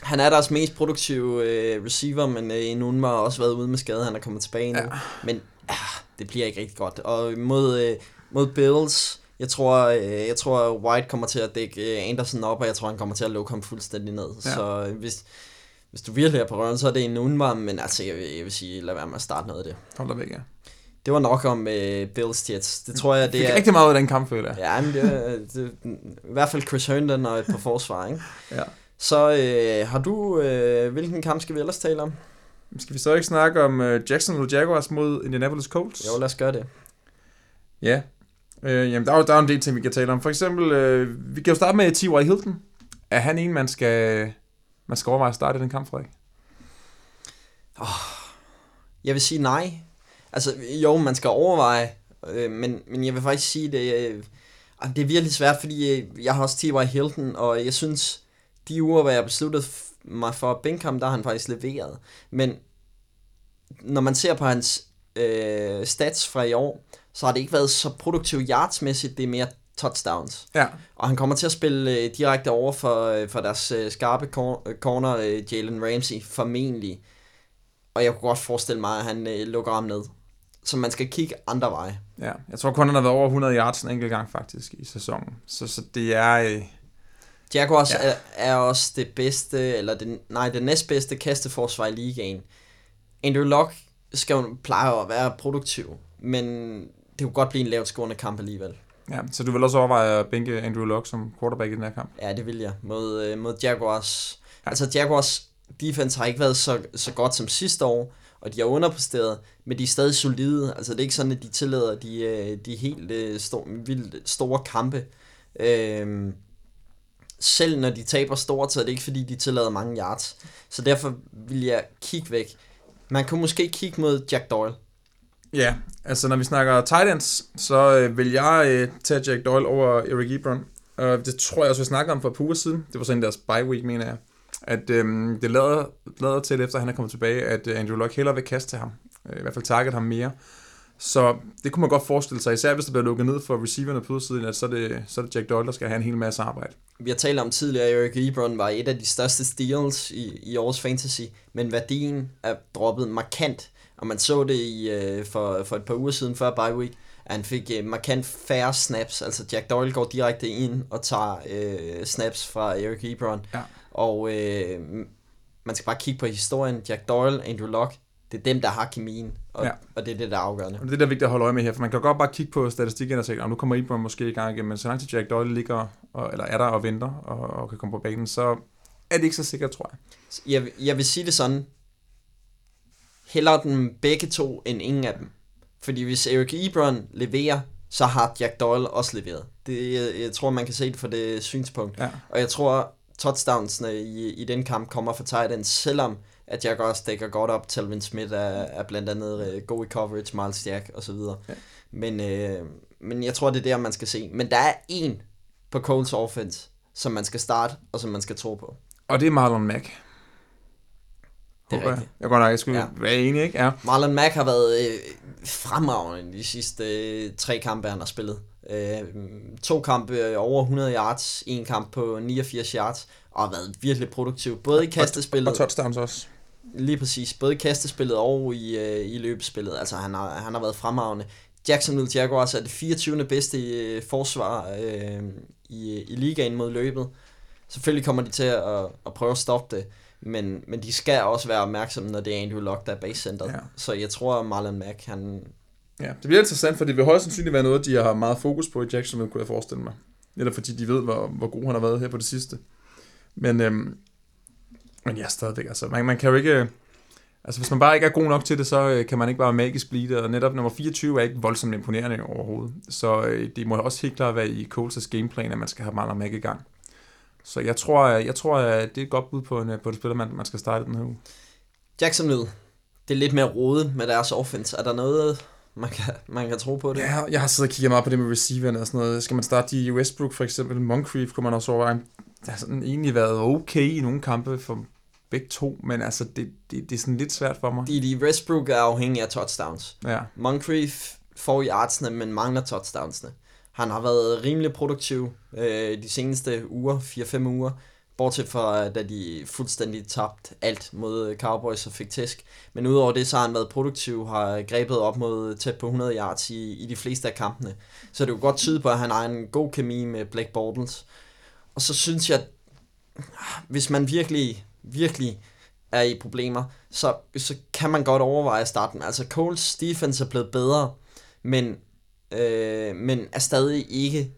Han er deres mest produktive øh, receiver, men øh, Nunma har også været ude med skade, han er kommet tilbage nu. Ja. Men øh, det bliver ikke rigtig godt. Og mod, øh, mod Bills... Jeg tror, jeg tror White kommer til at dække Anderson op, og jeg tror, han kommer til at lukke ham fuldstændig ned. Ja. Så hvis, hvis du virkelig er på røven, så er det en udenvarm, men altså, jeg vil, jeg vil sige, lad være med at starte noget af det. Hold da væk, ja. Det var nok om uh, Bills Jets. Det tror jeg, det er... rigtig meget af den kamp, føler jeg. Ja, men det er, det er i hvert fald Chris Herndon og et par forsvar, ikke? Ja. Så uh, har du... Uh, hvilken kamp skal vi ellers tale om? Skal vi så ikke snakke om uh, Jacksonville Jaguars mod Indianapolis Colts? Jo, lad os gøre det. Ja. Øh, jamen, der er jo der er en del ting, vi kan tale om. For eksempel, øh, vi kan jo starte med T Y Hilton. Er han en, man skal, man skal overveje at starte i den kamp, Frederik? Oh, jeg vil sige nej. Altså, jo, man skal overveje, øh, men, men jeg vil faktisk sige, det, øh, det er virkelig svært, fordi øh, jeg har også T Y Hilton, og jeg synes, de uger, hvor jeg besluttede mig for at bænke ham, der har han faktisk leveret. Men når man ser på hans øh, stats fra i år, så har det ikke været så produktivt yardsmæssigt, det er mere touchdowns. Ja. Og han kommer til at spille øh, direkte over for, øh, for deres øh, skarpe cor- corner, øh, Jalen Ramsey, formentlig. Og jeg kunne godt forestille mig, at han øh, lukker ham ned. Så man skal kigge andre veje. Ja, jeg tror kun, han har været over hundrede yards en enkelt gang faktisk i sæsonen. Så, så det er... Øh... Jaguars ja. er, er også det bedste, eller det, nej, det næstbedste kasteforsvar i ligaen. Andrew Luck skal jo pleje at være produktiv, men... det kunne godt blive en lavt scorende kamp alligevel. Ja, så du vil også overveje at bænke Andrew Luck som quarterback i den her kamp? Ja, det vil jeg. Mod, øh, mod Jaguars. Ja. Altså Jaguars defense har ikke været så, så godt som sidste år, og de har underpresteret, men de er stadig solide. Altså det er ikke sådan, at de tillader de, de helt øh, stor, vildt store kampe. Øh, selv når de taber stort, så er det ikke fordi, de tillader mange yards. Så derfor vil jeg kigge væk. Man kunne måske kigge mod Jack Doyle. Ja, altså når vi snakker tight ends, så øh, vil jeg øh, tage Jack Doyle over Eric Ebron. Og det tror jeg også, vi snakker om for et par uger siden. Det var sådan deres bye week, mener jeg. At øh, det lader, lader til, efter han er kommet tilbage, at øh, Andrew Luck hellere vil kaste til ham. Øh, I hvert fald target ham mere. Så det kunne man godt forestille sig, især hvis der bliver lukket ned for receiverne på siden, at så er det, så er det Jack Doyle, der skal have en hel masse arbejde. Vi har talt om tidligere, at Eric Ebron var et af de største steals i, i årets fantasy, men værdien er droppet markant. Og man så det i, øh, for, for et par uger siden før bye week, at han fik øh, markant færre snaps. Altså Jack Doyle går direkte ind og tager øh, snaps fra Eric Ebron. Ja. Og øh, man skal bare kigge på historien. Jack Doyle, Andrew Luck, det er dem, der har kemien, og, ja. og det er det, der er afgørende. Og det er det, der er vigtigt at holde øje med her, for man kan godt bare kigge på statistikken og sige, nu kommer Ebron måske i gang igen, men så langt til Jack Doyle ligger, og, eller er der og venter og, og kan komme på banen, så er det ikke så sikkert, tror jeg. Jeg, jeg vil sige det sådan, hellere dem begge to end ingen af dem. Fordi hvis Eric Ebron leverer, så har Jack Doyle også leveret. Det, jeg, jeg tror, man kan se det fra det synspunkt. Ja. Og jeg tror, touchdownsene i, i den kamp kommer fra tight ends, selvom at Jack også dækker godt op. Talvin Smith er, er blandt andet øh, god i coverage, Miles Jack osv. Ja. Men, øh, men jeg tror, det er der, man skal se. Men der er en på Coles offense, som man skal starte, og som man skal tro på. Og det er Marlon Mack. Det er rigtigt. Jeg går nok, jeg skulle ja. være enig, ikke? Ja. Marlon Mack har været øh, fremragende de sidste øh, tre kampe, han har spillet. Øh, to kampe over hundrede yards, en kamp på niogfirs yards, og har været virkelig produktiv, både i kastespillet... Og, og touchdowns også. Lige præcis, både i kastespillet og i, øh, i løbespillet. Altså, han har, han har været fremragende. Jacksonville Jaguars er det fireogtyvende bedste øh, forsvar øh, i, i ligaen mod løbet. Selvfølgelig kommer de til at, at prøve at stoppe det. Men, men de skal også være opmærksomme, når det er Andrew Luck, der er basecenteret. Ja. Så jeg tror, at Marlon Mack, han... Ja, det bliver interessant, for det vil højst sandsynligt være noget, de har meget fokus på i Jacksonville, kunne jeg forestille mig. Eller fordi de ved, hvor, hvor god han har været her på det sidste. Men, øhm, men ja, stadigvæk. Altså, man, man kan jo ikke... Altså, hvis man bare ikke er god nok til det, så kan man ikke bare magisk blive det. Og netop nummer fireogtyve er ikke voldsomt imponerende overhovedet. Så øh, det må også helt klart være i Coles' gameplan, at man skal have Marlon Mack i gang. Så jeg tror, jeg, jeg tror, at det er et godt bud på, en, på et spiller, man, man skal starte den her uge. Jacksonville, det er lidt mere rodet med deres offense. Er der noget, man kan, man kan tro på det? Ja, jeg har siddet og kigget meget på det med receiverne og sådan noget. Skal man starte i Westbrook for eksempel? Moncrief kunne man også overveje. Det har sådan egentlig været okay i nogle kampe for begge to, men altså det, det, det er sådan lidt svært for mig. De, de Westbrook er afhængig af touchdowns. Ja. Moncrief får i artsene, men mangler touchdownsene. Han har været rimelig produktiv øh, de seneste uger, fire fem uger, bortset fra, da de fuldstændig tabte alt mod Cowboys og fik tæsk. Men udover det, så har han været produktiv, har grebet op mod tæt på hundrede yards i, i de fleste af kampene. Så det er jo godt tyde på, at han har en god kemi med Blake Bortles. Og så synes jeg, hvis man virkelig, virkelig er i problemer, så, så kan man godt overveje starten. Altså, Coles defense er blevet bedre, men... Øh, men er stadig ikke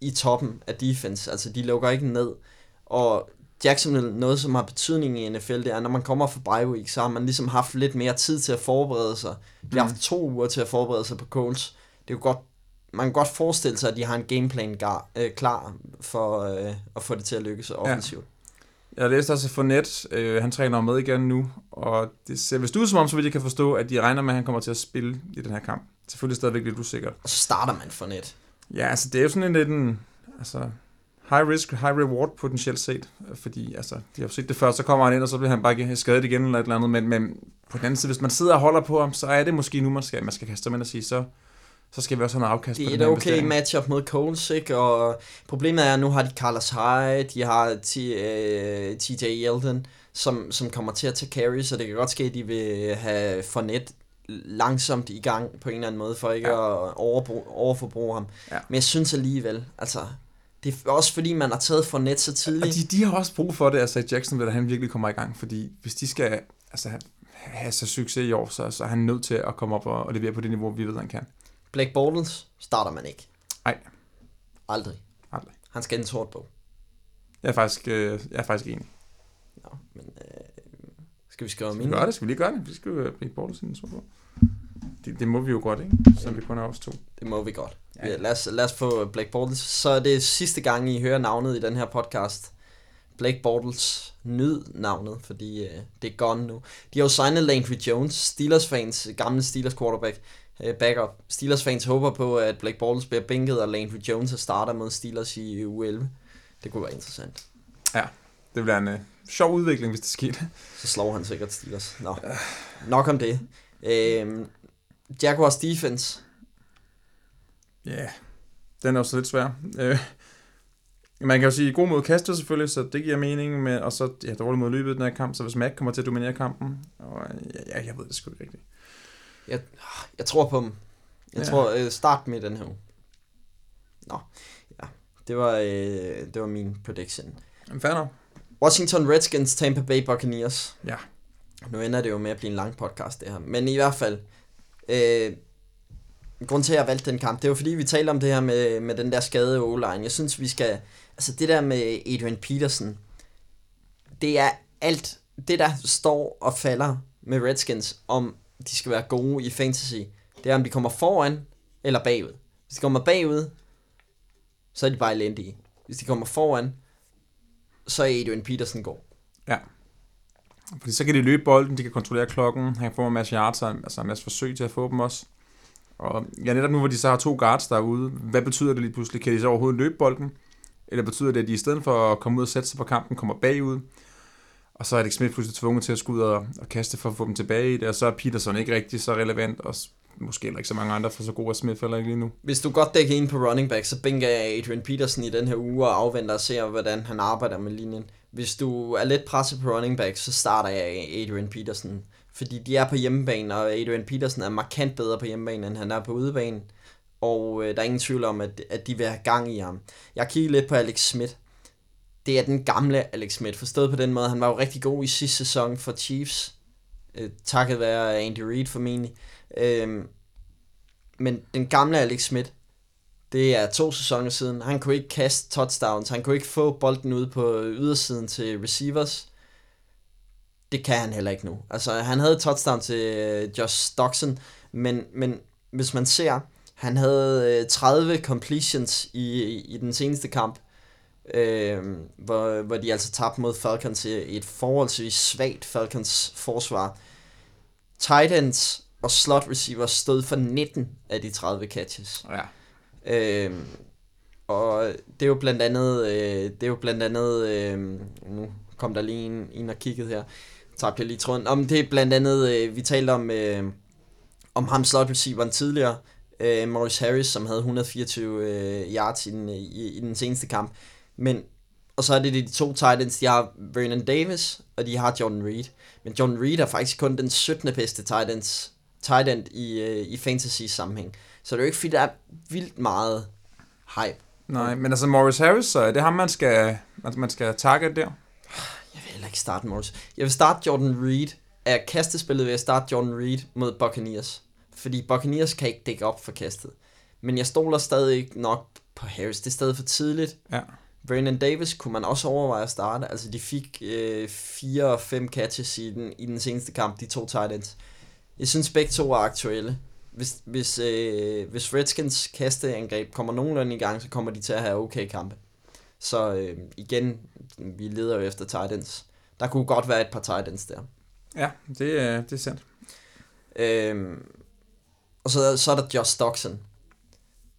i toppen af defense. Altså de lukker ikke ned. Og Jacksonville, noget som har betydning i N F L, det er, når man kommer fra bye week, så har man ligesom haft lidt mere tid til at forberede sig. De har haft to uger til at forberede sig på Colts. Det er jo godt, man kan godt forestille sig, at de har en gameplan gar, øh, klar for øh, at få det til at lykkes offensivt. Ja. Jeg læste også Fournette, øh, han træner med igen nu, og det ser vist ud som om, så vidt jeg kan forstå, at de regner med, at han kommer til at spille i den her kamp. Selvfølgelig stadigvæk lidt usikkert. Og så starter man for net. Ja, altså det er jo sådan en lidt en altså, high risk, high reward potentielt set. Fordi altså, de har jo set det før, så kommer han ind, og så bliver han bare skadet igen eller et eller andet. Men, men på den anden side, hvis man sidder og holder på ham, så er det måske nu, man skal, man skal kaste ham ind og sige, så, så skal vi også have en afkast på den her bestænding. Det er et okay matchup mod Coles, ikke? Og problemet er, at nu har de Carlos Hyde, de har T J Yeldon, som, som kommer til at tage carry, så det kan godt ske, at de vil have for net langsomt i gang på en eller anden måde, for ikke ja. at overbruge, overforbruge ham. Ja. Men jeg synes alligevel, altså, det er også fordi, man har taget for net så tidligt. Og de, de har også brug for det, altså Jackson, at han virkelig kommer i gang, fordi hvis de skal altså, have så succes i år, så, så er han nødt til at komme op og, og levere på det niveau, vi ved, han kan. Blake Bortles starter man ikke. Nej. Aldrig. Aldrig. Han skal en sort på. Jeg er faktisk, øh, jeg er faktisk enig. Nå, men... Øh... Skal vi skrive mine? Skal, skal vi lige gøre det? Vi skal jo Blake Bortles inden sort på. Det, det må vi jo godt, ikke? Så vi kun er os to. Det må vi godt. Ja. Ja, lad, os, lad os få Blake Bortles. Så er det sidste gang, I hører navnet i den her podcast. Blake Bortles, nyd navnet, fordi øh, det er gone nu. De har jo signet Landry Jones, Steelers fans, gamle Steelers quarterback, øh, backup. Steelers fans håber på, at Blake Bortles bliver bænket, og Landry Jones er starter mod Steelers i U elleve. Det kunne være interessant. Ja, det bliver en øh, sjov udvikling, hvis det sker. Så slår han sikkert Steelers. Nå, nok om det. Øh, Jaguars defense. Ja, yeah. Den er også lidt svær. Øh, man kan jo sige, god mod kastet selvfølgelig, så det giver mening, med, og så ja, dårlig mod løbet i den her kamp, så hvis Mac kommer til at dominere kampen, og ja, jeg, jeg ved det sgu ikke rigtigt. Jeg, jeg tror på dem. Jeg ja. tror, øh, start med den her uge. Nå, ja, det var, øh, det var min prediction. Jamen, fair nok. Washington Redskins, Tampa Bay Buccaneers. Ja. Nu ender det jo med at blive en lang podcast, det her. Men i hvert fald, øh, grunden til, at jeg valgte den kamp, det var fordi, vi talte om det her med, med den der skade O-line. Jeg synes, vi skal... Altså, det der med Adrian Peterson, det er alt... Det, der står og falder med Redskins, om de skal være gode i fantasy, det er, om de kommer foran eller bagud. Hvis de kommer bagud, så er de bare elendige. Hvis de kommer foran, så er Adrian Peterson god. Ja. Fordi så kan de løbe bolden, de kan kontrollere klokken, han kan få en masse yards, altså en masse forsøg til at få dem også. Og ja, netop nu, hvor de så har to guards derude, hvad betyder det lige pludselig? Kan de så overhovedet løbe bolden? Eller betyder det, at de i stedet for at komme ud og sætte sig på kampen, kommer bagud? Og så er Alex Smith pludselig tvunget til at skulle ud og, og kaste for at få dem tilbage i det, og så er Peterson ikke rigtig så relevant, og måske heller ikke så mange andre, for så god er Smith heller ikke lige nu. Hvis du godt dækker ind på running back, så bænker jeg Adrian Peterson i den her uge og afventer og ser, hvordan han arbejder med linjen. Hvis du er lidt presset på running back, så starter jeg Adrian Peterson. Fordi de er på hjemmebane, og Adrian Peterson er markant bedre på hjemmebane, end han er på udebane. Og øh, der er ingen tvivl om, at, at de vil have gang i ham. Jeg kigger lidt på Alex Smith. Det er den gamle Alex Smith, forstået på den måde. Han var jo rigtig god i sidste sæson for Chiefs, øh, takket være Andy Reid formentlig. Øh, men den gamle Alex Smith, det er to sæsoner siden. Han kunne ikke kaste touchdowns, han kunne ikke få bolden ud på ydersiden til receivers. Det kan han heller ikke nu. Altså, han havde touchdown til øh, Josh Stockton, men, men hvis man ser, han havde øh, tredive completions i, i, i den seneste kamp, øh, hvor, hvor de altså tabte mod Falcons i et forholdsvis svagt Falcons forsvar. Tight ends og slot receivers stod for nitten af de tredive catches. Ja. Øh, og det er jo blandt andet, øh, det er jo blandt andet, øh, nu kom der lige en, en og kiggede her, tabte jeg lige tråden. Om det er blandt andet, øh, vi talte om, øh, om ham slot receiveren tidligere, øh, Maurice Harris, som havde et hundrede og fireogtyve øh, yards i den, i, i den seneste kamp. Men, og så er det de to tight ends, de har Vernon Davis, og de har Jordan Reed. Men Jordan Reed er faktisk kun den syttende bedste tight ends, tight end i, øh, i fantasy-sammenhæng. Så det er jo ikke, fordi der er vildt meget hype. Nej, men altså Maurice Harris, så er det ham, man skal, man skal takke der? Jeg vil heller ikke starte Morris. Jeg vil starte Jordan Reed. Af kastespillet vil jeg starte Jordan Reed mod Buccaneers. Fordi Buccaneers kan ikke dække op for kastet. Men jeg stoler stadig ikke nok på Harris. Det er stadig for tidligt. Ja. Vernon Davis kunne man også overveje at starte. Altså de fik øh, fire og fem catches i den, i den seneste kamp, de to tight ends. Jeg synes begge to er aktuelle. Hvis, hvis, øh, hvis Redskins kasteangreb kommer nogenlunde i gang, så kommer de til at have okay kampe. Så øh, igen, vi leder jo efter tight ends. Der kunne godt være et par tight ends der. Ja, det, det er sandt. Øhm, og så, så er der Josh Doxon.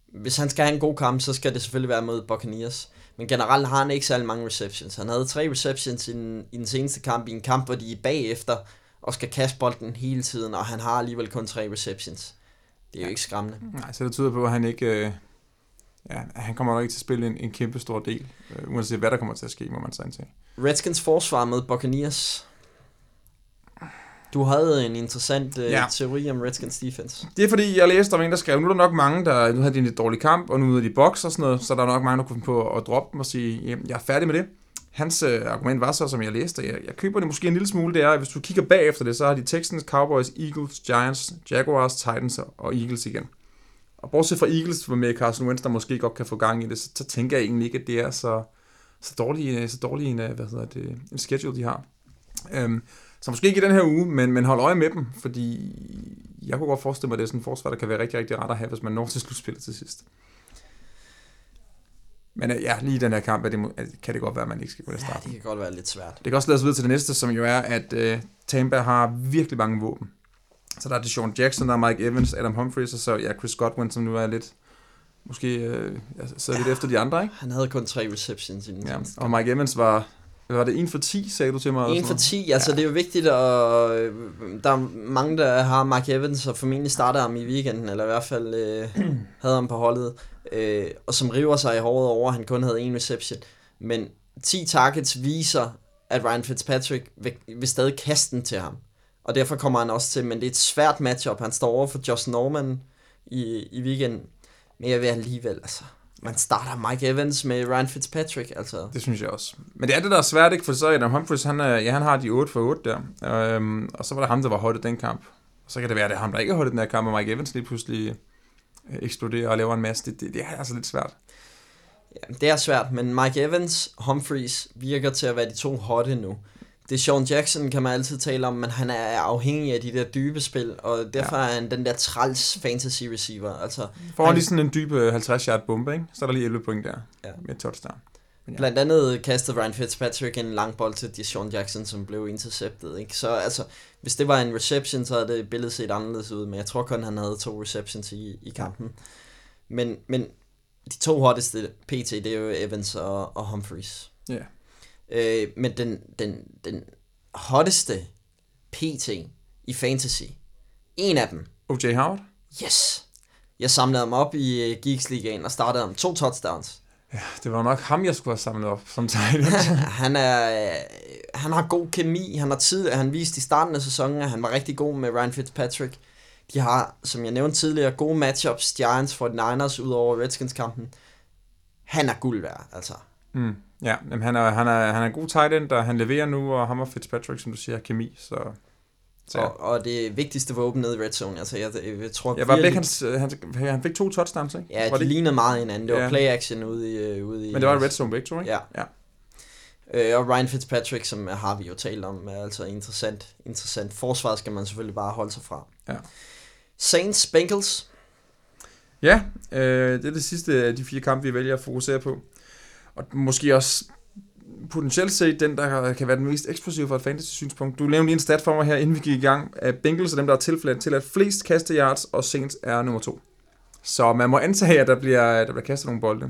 Hvis han skal have en god kamp, så skal det selvfølgelig være mod Buccaneers. Men generelt har han ikke særlig mange receptions. Han havde tre receptions i den, i den seneste kamp, i en kamp, hvor de er bagefter og skal kaste bolden hele tiden, og han har alligevel kun tre receptions. Det er jo ikke skræmmende. Nej, så det tyder på, at han ikke... Øh Ja, han kommer nok ikke til at spille en, en kæmpe stor del, øh, uanset hvad der kommer til at ske, må man sige til. Redskins forsvar med Buccaneers. Du havde en interessant øh, ja. teori om Redskins defense. Det er fordi, jeg læste om en, der skrev, nu er der nok mange, der nu havde de en lidt dårlig kamp, og nu er de boks og sådan noget, så der er nok mange, der kunne finde på at droppe dem og sige, jamen, jeg er færdig med det. Hans øh, argument var så, som jeg læste, jeg, jeg køber det måske en lille smule, det er, at hvis du kigger bagefter det, så har de Texans, Cowboys, Eagles, Giants, Jaguars, Titans og Eagles igen. Og bortset fra Eagles, hvor med Carson Wentz, der måske godt kan få gang i det, så, så tænker jeg egentlig ikke, at det er så, så dårlig, så dårlig en, hvad hedder det, en schedule, de har. Um, så måske ikke i den her uge, men, men hold øje med dem, fordi jeg kunne godt forestille mig, at det er sådan en forsvar, der kan være rigtig, rigtig rart at have, hvis man når til slutspillet til sidst. Men ja, lige i den her kamp det, kan det godt være, at man ikke skal gå til starten. Ja, det kan godt være lidt svært. Det kan også lade os videre til det næste, som jo er, at øh, Tampa har virkelig mange våben. Så der er Deshaun Jackson, der er Mike Evans, Adam Humphries, og så ja, Chris Godwin, som nu er lidt, måske øh, så ja, lidt efter de andre, ikke? Han havde kun tre receptions inden. Ja, og Mike Evans var... Var det en for ti, sagde du til mig? en for ti, altså ja. Det er jo vigtigt, og øh, der er mange, der har Mark Evans, og formentlig starter ham i weekenden, eller i hvert fald øh, havde ham på holdet, øh, og som river sig i håret over, han kun havde en reception. Men ti targets viser, at Ryan Fitzpatrick vil, vil stadig kaste den til ham, og derfor kommer han også til, men det er et svært matchup, han står over for Josh Norman i, i weekenden, men jeg vil alligevel, altså... Man starter Mike Evans med Ryan Fitzpatrick, altså. Det synes jeg også. Men det er det, der er svært, ikke? For så Adam Humphries, han, ja, han har de otte for otte der. Øhm, og så var det ham, der var hot i den kamp. Og så kan det være, at det er ham, der ikke har hot i den her kamp, og Mike Evans lige pludselig øh, eksploderer og laver en masse. Det, det, det er altså lidt svært. Ja, det er svært, men Mike Evans, Humphries virker til at være de to hotte nu. Det er Sean Jackson, kan man altid tale om, men han er afhængig af de der dybe spil, og derfor ja. Er han den der træls fantasy receiver. Altså, får han lige sådan en dybe halvtreds yard bombe, ikke? Så er der lige elleve point der ja. Med touchdown. Ja. Blandt andet kastede Ryan Fitzpatrick en lang bold til Deshaun Jackson, som blev interceptet, ikke? Så altså, hvis det var en reception, så havde det billedet set anderledes ud, men jeg tror kun, han havde to receptions i, i kampen. Men, men de to hotteste P T, det er jo Evans og, og Humphries. Ja. Øh, men den, den, den hotteste P T i fantasy, en af dem. O J Howard? Yes. Jeg samlede ham op i uh, Geeks Ligaen og startede ham to touchdowns. Ja, det var nok ham, jeg skulle have samlet op som tight end. han, er, han har god kemi, han har tid, han viste i starten af sæsonen, at han var rigtig god med Ryan Fitzpatrick. De har, som jeg nævnte tidligere, gode matchups, Giants, forty-niners ud over Redskins-kampen. Han er guld værd, altså. Mm. Ja, jamen han er han er han er en god tight end, og han leverer nu, og ham og Fitzpatrick, som du siger, kemi, så, så ja. og, og det vigtigste våben nede i red zone, altså jeg, jeg tror jeg var virkelig... hans, han han fik to touchdowns, ikke? Ja, var de det... lignede meget hinanden. Det var ja. Play action ude i ude i. Men det var red zone begge to, ikke? Ja. ja. Øh, og Ryan Fitzpatrick, som har vi jo talt om, er altså interessant, interessant. Forsvaret skal man selvfølgelig bare holde sig fra. Ja. Saints Bengals. Ja, øh, det er det sidste af de fire kampe, vi vælger at fokusere på. Og måske også potentielt set den, der kan være den mest eksplosive fra et fantasy-synspunkt. Du nævnte lige en stat for mig her, inden vi gik i gang. Bengals er dem, der er tilfældet til, at flest kaster yards, og Saints er nummer to. Så man må antage, at der bliver, der bliver kastet nogle bolde.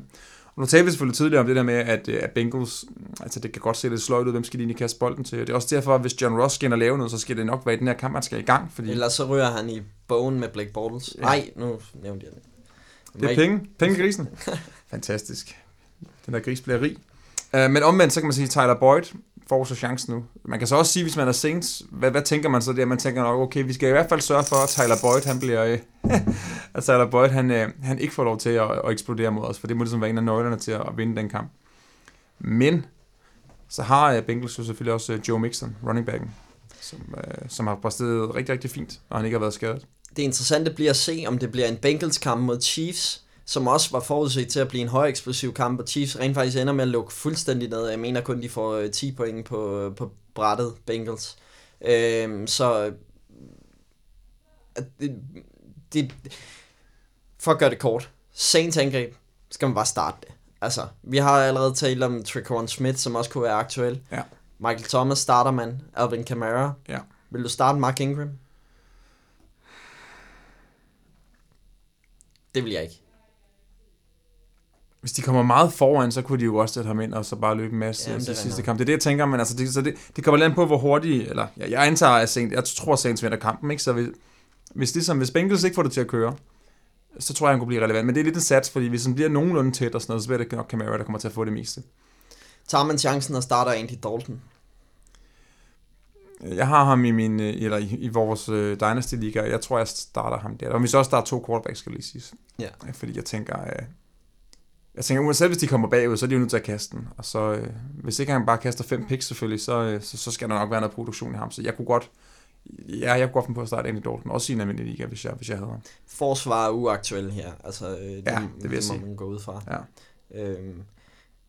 Og nu talte vi selvfølgelig tidligere om det der med, at, at Bengals, altså det kan godt se lidt sløjt ud, hvem skal de egentlig kaste bolden til. Det er også derfor, at hvis John Ross skal ind og lave noget, så skal det nok være i den her kamp, man skal i gang. Fordi... Ellers så ryger han i bogen med Blake Bortles. Nej, ja. Nu nævnte jeg det. Det er penge. Pengegrisen. Fantastisk. Den der gris bliver rig. Uh, men omvendt, så kan man sige, at Tyler Boyd får så chancen nu. Man kan så også sige, hvis man er Saints, hvad, hvad tænker man så der? Man tænker nok, okay, vi skal i hvert fald sørge for, at Tyler Boyd, han bliver, øh, at Tyler Boyd, han, øh, han ikke får lov til at, at eksplodere mod os, for det må ligesom være en af nøglerne til at vinde den kamp. Men så har uh, Bengals jo selvfølgelig også uh, Joe Mixon, running backen, som, uh, som har præsteret rigtig, rigtig fint, og han ikke har været skadet. Det interessante bliver at se, om det bliver en Bengals-kamp mod Chiefs, som også var forudset til at blive en høj eksplosiv kamp, og Chiefs rent faktisk ender med at lukke fuldstændig ned. Jeg mener kun, de får ti point på, på brættet, Bengals. Øhm, så det, det, for at gøre det kort, sent angreb, skal man bare starte det. Altså, vi har allerede talt om Tre'Quan Smith, som også kunne være aktuel. Ja. Michael Thomas starter man, Alvin Kamara. Ja. Vil du starte Mark Ingram? Det vil jeg ikke. Hvis de kommer meget foran, så kunne de jo også sætte ham ind og så bare løbe en masse ja, til sidste kamp. Det er det, jeg tænker, men altså, det, så det, det kommer lidt an på, hvor hurtigt, eller ja, jeg antager, at Saints, jeg tror, Saints vinder kampen, ikke? Så hvis, hvis, ligesom, hvis Bengals ikke får det til at køre, så tror jeg, han kunne blive relevant. Men det er lidt en sats, fordi hvis han bliver nogenlunde tæt og sådan noget, så bliver det nok Kamara, der kommer til at få det meste. Tager man chancen og starter Andy Dalton? Jeg har ham i, min, eller i, i vores uh, Dynasty-liga, jeg tror, jeg starter ham der. Og hvis også starter to quarterbacks, skal lige siges. Ja. Fordi jeg tænker... Uh, Jeg tænker, uanset hvis de kommer bagud, så er de jo nødt til at kaste den. Og så, øh, hvis ikke han bare kaster fem picks selvfølgelig, så, øh, så, så skal der nok være noget produktion i ham. Så jeg kunne godt, ja, jeg kunne godt finde på at starte Andy Dalton, også i en almindelig liga, hvis jeg, hvis jeg havde ham. Forsvar er uaktuel her, altså øh, det, ja, det, det må man gå ud fra. Ja. Øhm,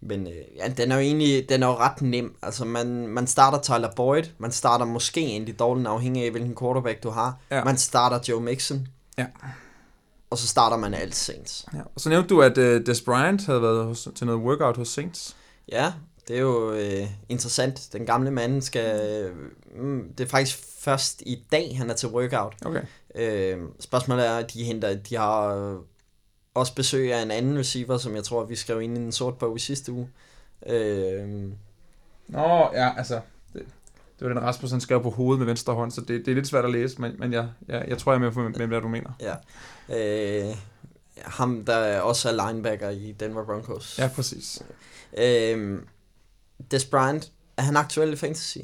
men øh, ja, den er jo egentlig den er jo ret nem. Altså man, man starter Tyler Boyd, man starter måske Andy Dalton afhængig af, hvilken quarterback du har. Ja. Man starter Joe Mixon. Ja. og så starter man alt Saints. Ja, og så nævnte du, at uh, Des Bryant havde været hos, til noget workout hos Saints. Ja, det er jo øh, interessant. Den gamle mand skal... Øh, det er faktisk først i dag, han er til workout. Okay. Øh, spørgsmålet er, de henter... De har øh, også besøg af en anden receiver, som jeg tror, vi skrev ind i en sort bog i sidste uge. Øh, Nå, ja, altså... Det, det var den Rasmus, han skrev på hovedet med venstre hånd, så det, det er lidt svært at læse, men, men jeg, jeg, jeg tror, jeg er med på, hvem det er, du mener. Ja. Øh, ham, der også er linebacker i Denver Broncos. Ja, præcis. Øh, Des Bryant, er han aktuel i fantasy?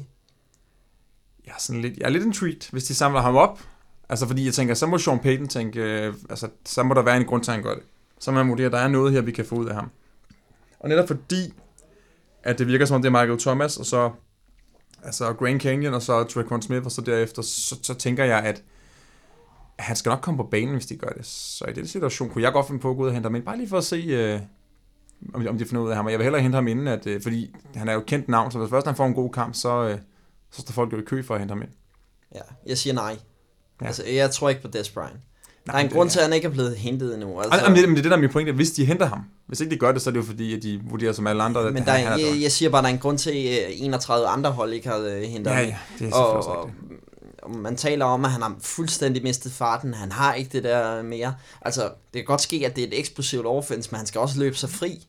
Jeg er, sådan lidt, jeg er lidt intrigued, hvis de samler ham op. Altså fordi jeg tænker, så må Sean Payton tænke, øh, altså så må der være en grund til, at han gør det. Så må han vurdere, der er noget her, vi kan få ud af ham. Og netop fordi, at det virker som om det er Michael Thomas, og så altså Grand Canyon, og så Tre'Quan Smith, og så derefter, så, så tænker jeg, at han skal nok komme på banen, hvis de gør det. Så i den situation kunne jeg godt finde på at gå ud og hente ham ind, bare lige for at se... Øh, om de finder ud af ham, og jeg vil hellere hente ham inden, at, øh, fordi han er jo kendt navn, så hvis først han får en god kamp, så, øh, så står folk jo i kø for at hente ham ind. Ja, jeg siger nej. Ja. Altså, jeg tror ikke på Des Bryant. Der er en grund til, at han ikke er blevet hentet endnu. Altså... Ej, men, det, men det er det, der er min pointe, hvis de henter ham. Hvis ikke de gør det, så er det jo fordi, at de vurderer som alle andre. Ja, men der han, er, jeg, jeg siger bare, der er en grund til, at enogtredive andre hold ikke har hentet ham. Ja, ja, det er og, og, og man taler om, at han har fuldstændig mistet farten. Han har ikke det der mere. Altså, det kan godt ske, at det er et eksplosivt offense, men han skal også løbe sig fri.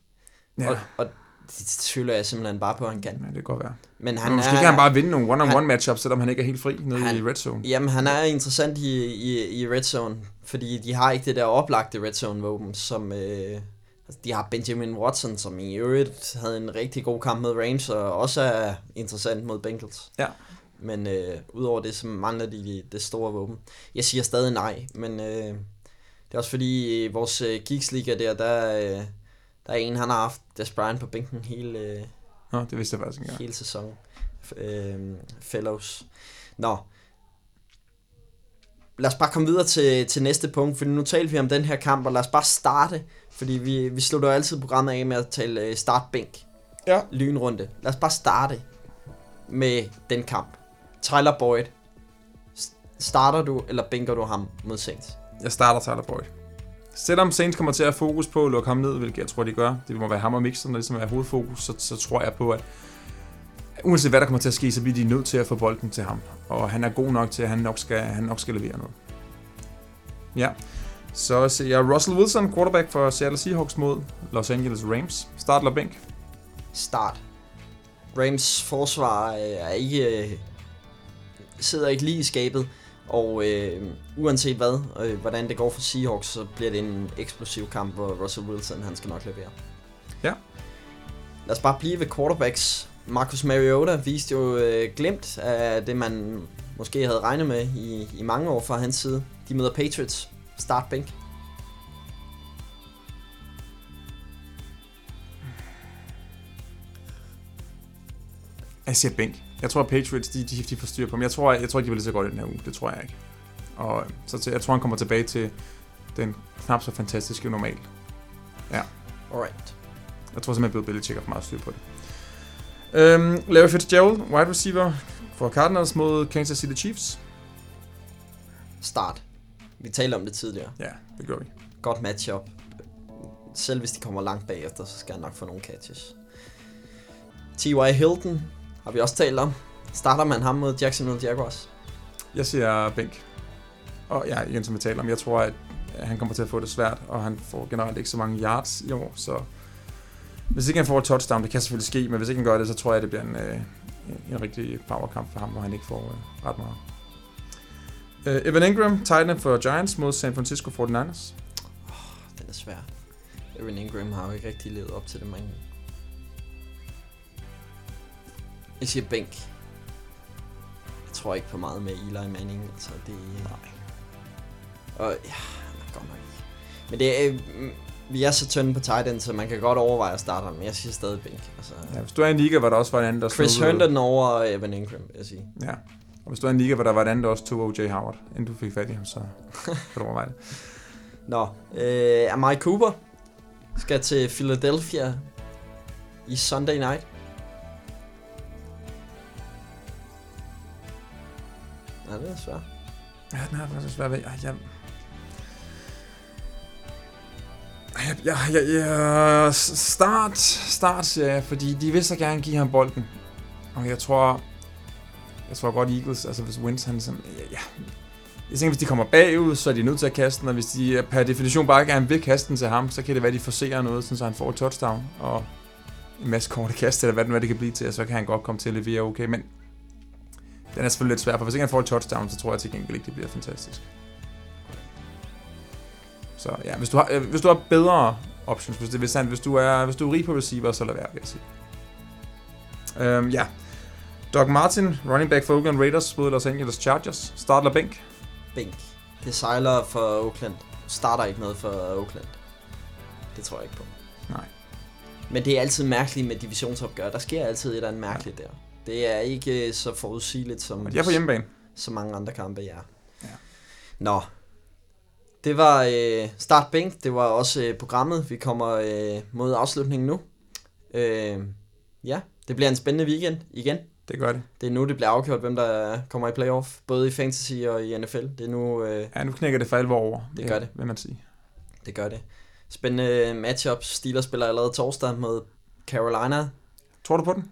Ja. Og, og det tvivler jeg simpelthen bare på, at han kan. Ja, det kan godt være. Men han Men måske er, kan han bare vinde nogle one-on-one matchups, selvom han ikke er helt fri nede han, i red zone. Jamen, han er interessant i, i, i red zone, fordi de har ikke det der oplagte red zone-våben, som... Øh, altså, de har Benjamin Watson, som i øvrigt havde en rigtig god kamp med Rams, og også er interessant mod Bengals. Ja. Men øh, udover det, så mangler de det store våben. Jeg siger stadig nej, men øh, det er også fordi øh, vores øh, Geeks-liga der, der... Øh, Der er en, han har haft Des Bryant på bænken hele, øh, Nå, det vidste jeg faktisk ikke. hele sæsonen. Øh, fellows. Nå. Lad os bare komme videre til, til næste punkt, for nu taler vi om den her kamp, og lad os bare starte, fordi vi, vi slutter jo altid programmet af med at tale øh, startbænk. Ja. Lynrunde. Lad os bare starte med den kamp. Tyler Boyd. Starter du, eller bænker du ham mod Saints? Jeg starter Tyler Boyd. Selvom Saints kommer til at fokus på at lukke ham ned, hvilket jeg tror, de gør, det må være ham og Mixon, der ligesom er hovedfokus, så, så tror jeg på, at uanset hvad der kommer til at ske, så bliver de nødt til at få bolden til ham. Og han er god nok til, at han nok skal, han nok skal levere noget. Ja, så ser jeg Russell Wilson, quarterback for Seattle Seahawks mod Los Angeles Rams. Start eller bænk? Start. Rams forsvar er ikke, sidder ikke lige i skabet. Og øh, uanset hvad, øh, hvordan det går for Seahawks, så bliver det en eksplosiv kamp, hvor Russell Wilson, han skal nok levere. Ja. Lad os bare blive ved quarterbacks. Marcus Mariota viste jo øh, glemt af det, man måske havde regnet med i, i mange år fra hans side. De møder Patriots. Start bænk. Jeg siger bænk. Jeg tror, at Patriots, de, de, de får styr på dem. Jeg tror, jeg, jeg tror ikke, de vil lige så godt i den her uge. Det tror jeg ikke. Og så til, jeg tror, han kommer tilbage til den knap så fantastiske normal. Ja. Alright. Jeg tror simpelthen, at Bill Belichick har meget styr på det. Øhm, Larry Fitzgerald, wide receiver for Cardinals mod Kansas City Chiefs. Start. Vi talte om det tidligere. Ja, det gjorde vi. Godt matchup. Selv hvis de kommer langt bagefter, så skal han nok få nogle catches. T Y Hilton har vi også talt om. Starter man ham mod Jacksonville Jaguars? Jeg siger bænk. Og ja, igen som vi taler om, jeg tror, at han kommer til at få det svært, og han får generelt ikke så mange yards i år, så hvis ikke han får et touchdown, det kan selvfølgelig ske, men hvis ikke han gør det, så tror jeg, at det bliver en, en rigtig powerkamp for ham, hvor han ikke får ret meget. Evan Ingram, tight end for Giants mod San Francisco forty-niners. Oh, den er svær. Evan Ingram har jo ikke rigtig levet op til det, man... Jeg siger bænk. Jeg tror ikke på meget med Eli Manning, altså det... Nej. Og ja, godt nok ikke. Men det er... Vi er så tynde på tight end, så man kan godt overveje at starte ham, men jeg siger stadig bænk. Altså, ja, hvis du er en liga, hvor der også var en anden, der... Chris Herndon over Evan Ingram, vil jeg sige. Ja, og hvis du er en liga, hvor der var en anden, der også tog O J Howard, inden du fik fat i ham, så kan du overveje det. Nå, øh, Amari Cooper skal til Philadelphia i Sunday Night. Ja, det er svært. Ja, den er faktisk svært. Jeg, jeg, Ja, ja, ja, start, start, ja, fordi de vil så gerne give ham bolden. Og jeg tror, jeg tror godt Eagles, altså hvis Wentz, han sådan, ja, ja. Jeg tænker, hvis de kommer bagud, så er de nødt til at kaste den, og hvis de per definition bare gerne vil kaste den til ham, så kan det være, at de forserer noget, så han får et touchdown, og en masse korte kast, eller hvad det kan blive til, og så kan han godt komme til at levere okay, men den er selvfølgelig lidt svær, for hvis ikke han får et touchdown, så tror jeg til gengæld ikke, det bliver fantastisk. Så ja, hvis du har, hvis du har bedre options, hvis, det, hvis, han, hvis, du er, hvis du er rig på receiver, så lad være, vil jeg sige. Øhm, ja. Doug Martin, running back for Oakland Raiders, mod Los Angeles Chargers. Starter bænk? Bænk. Det sejler for Oakland. Starter ikke noget for Oakland. Det tror jeg ikke på. Nej. Men det er altid mærkeligt med divisionsopgør. Der sker altid et eller andet mærkeligt ja. der. Det er ikke så forudsigeligt som... Jeg er på hjemmebane. Så mange andre kampe, ja. ja. Nå. Det var øh, start bænk. Det var også øh, programmet. Vi kommer øh, mod afslutningen nu. Øh, ja, det bliver en spændende weekend igen. Det gør det. Det er nu, det bliver afgjort, hvem der kommer i playoff. Både i fantasy og i N F L. Det er nu... Øh, ja, nu knækker det for alvor over. Det, det gør det. Vil man sige. Det gør det. Spændende matchups. Steelers spiller allerede torsdag mod Carolina. Tror du på den?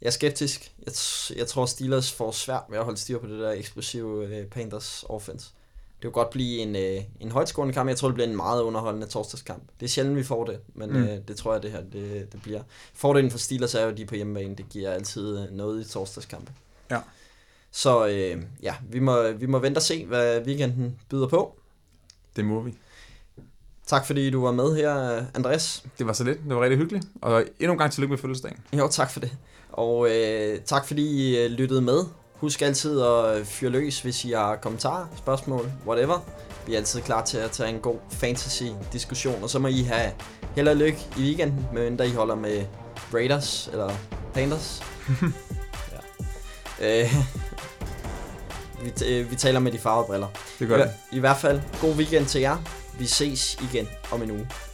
Jeg er skeptisk. Jeg, t- jeg tror, Steelers får svært ved at holde styr på det der eksplosive øh, Panthers offense. Det vil godt blive en, øh, en højtskårende kamp. Jeg tror, det bliver en meget underholdende torsdagskamp. Det er sjældent, vi får det, men mm. øh, det tror jeg, det her det, det bliver. Fordelen for Steelers er jo, de på hjemmebane. Det giver altid noget i torsdagskampe. Ja. Så øh, ja, vi må, vi må vente og se, hvad weekenden byder på. Det må vi. Tak fordi du var med her, Andreas. Det var så lidt. Det var rigtig hyggeligt. Og endnu en gang tillykke med fødselsdagen. Jo, tak for det. Og øh, tak fordi I lyttede med. Husk altid at fyre løs, hvis I har kommentarer, spørgsmål, whatever. Vi er altid klar til at tage en god fantasy-diskussion, og så må I have held og lykke i weekenden, medmindre I holder med Raiders eller Panthers. ja. øh, vi, t- vi taler med de farvede briller. Det gør I, det. I hvert fald, god weekend til jer. Vi ses igen om en uge.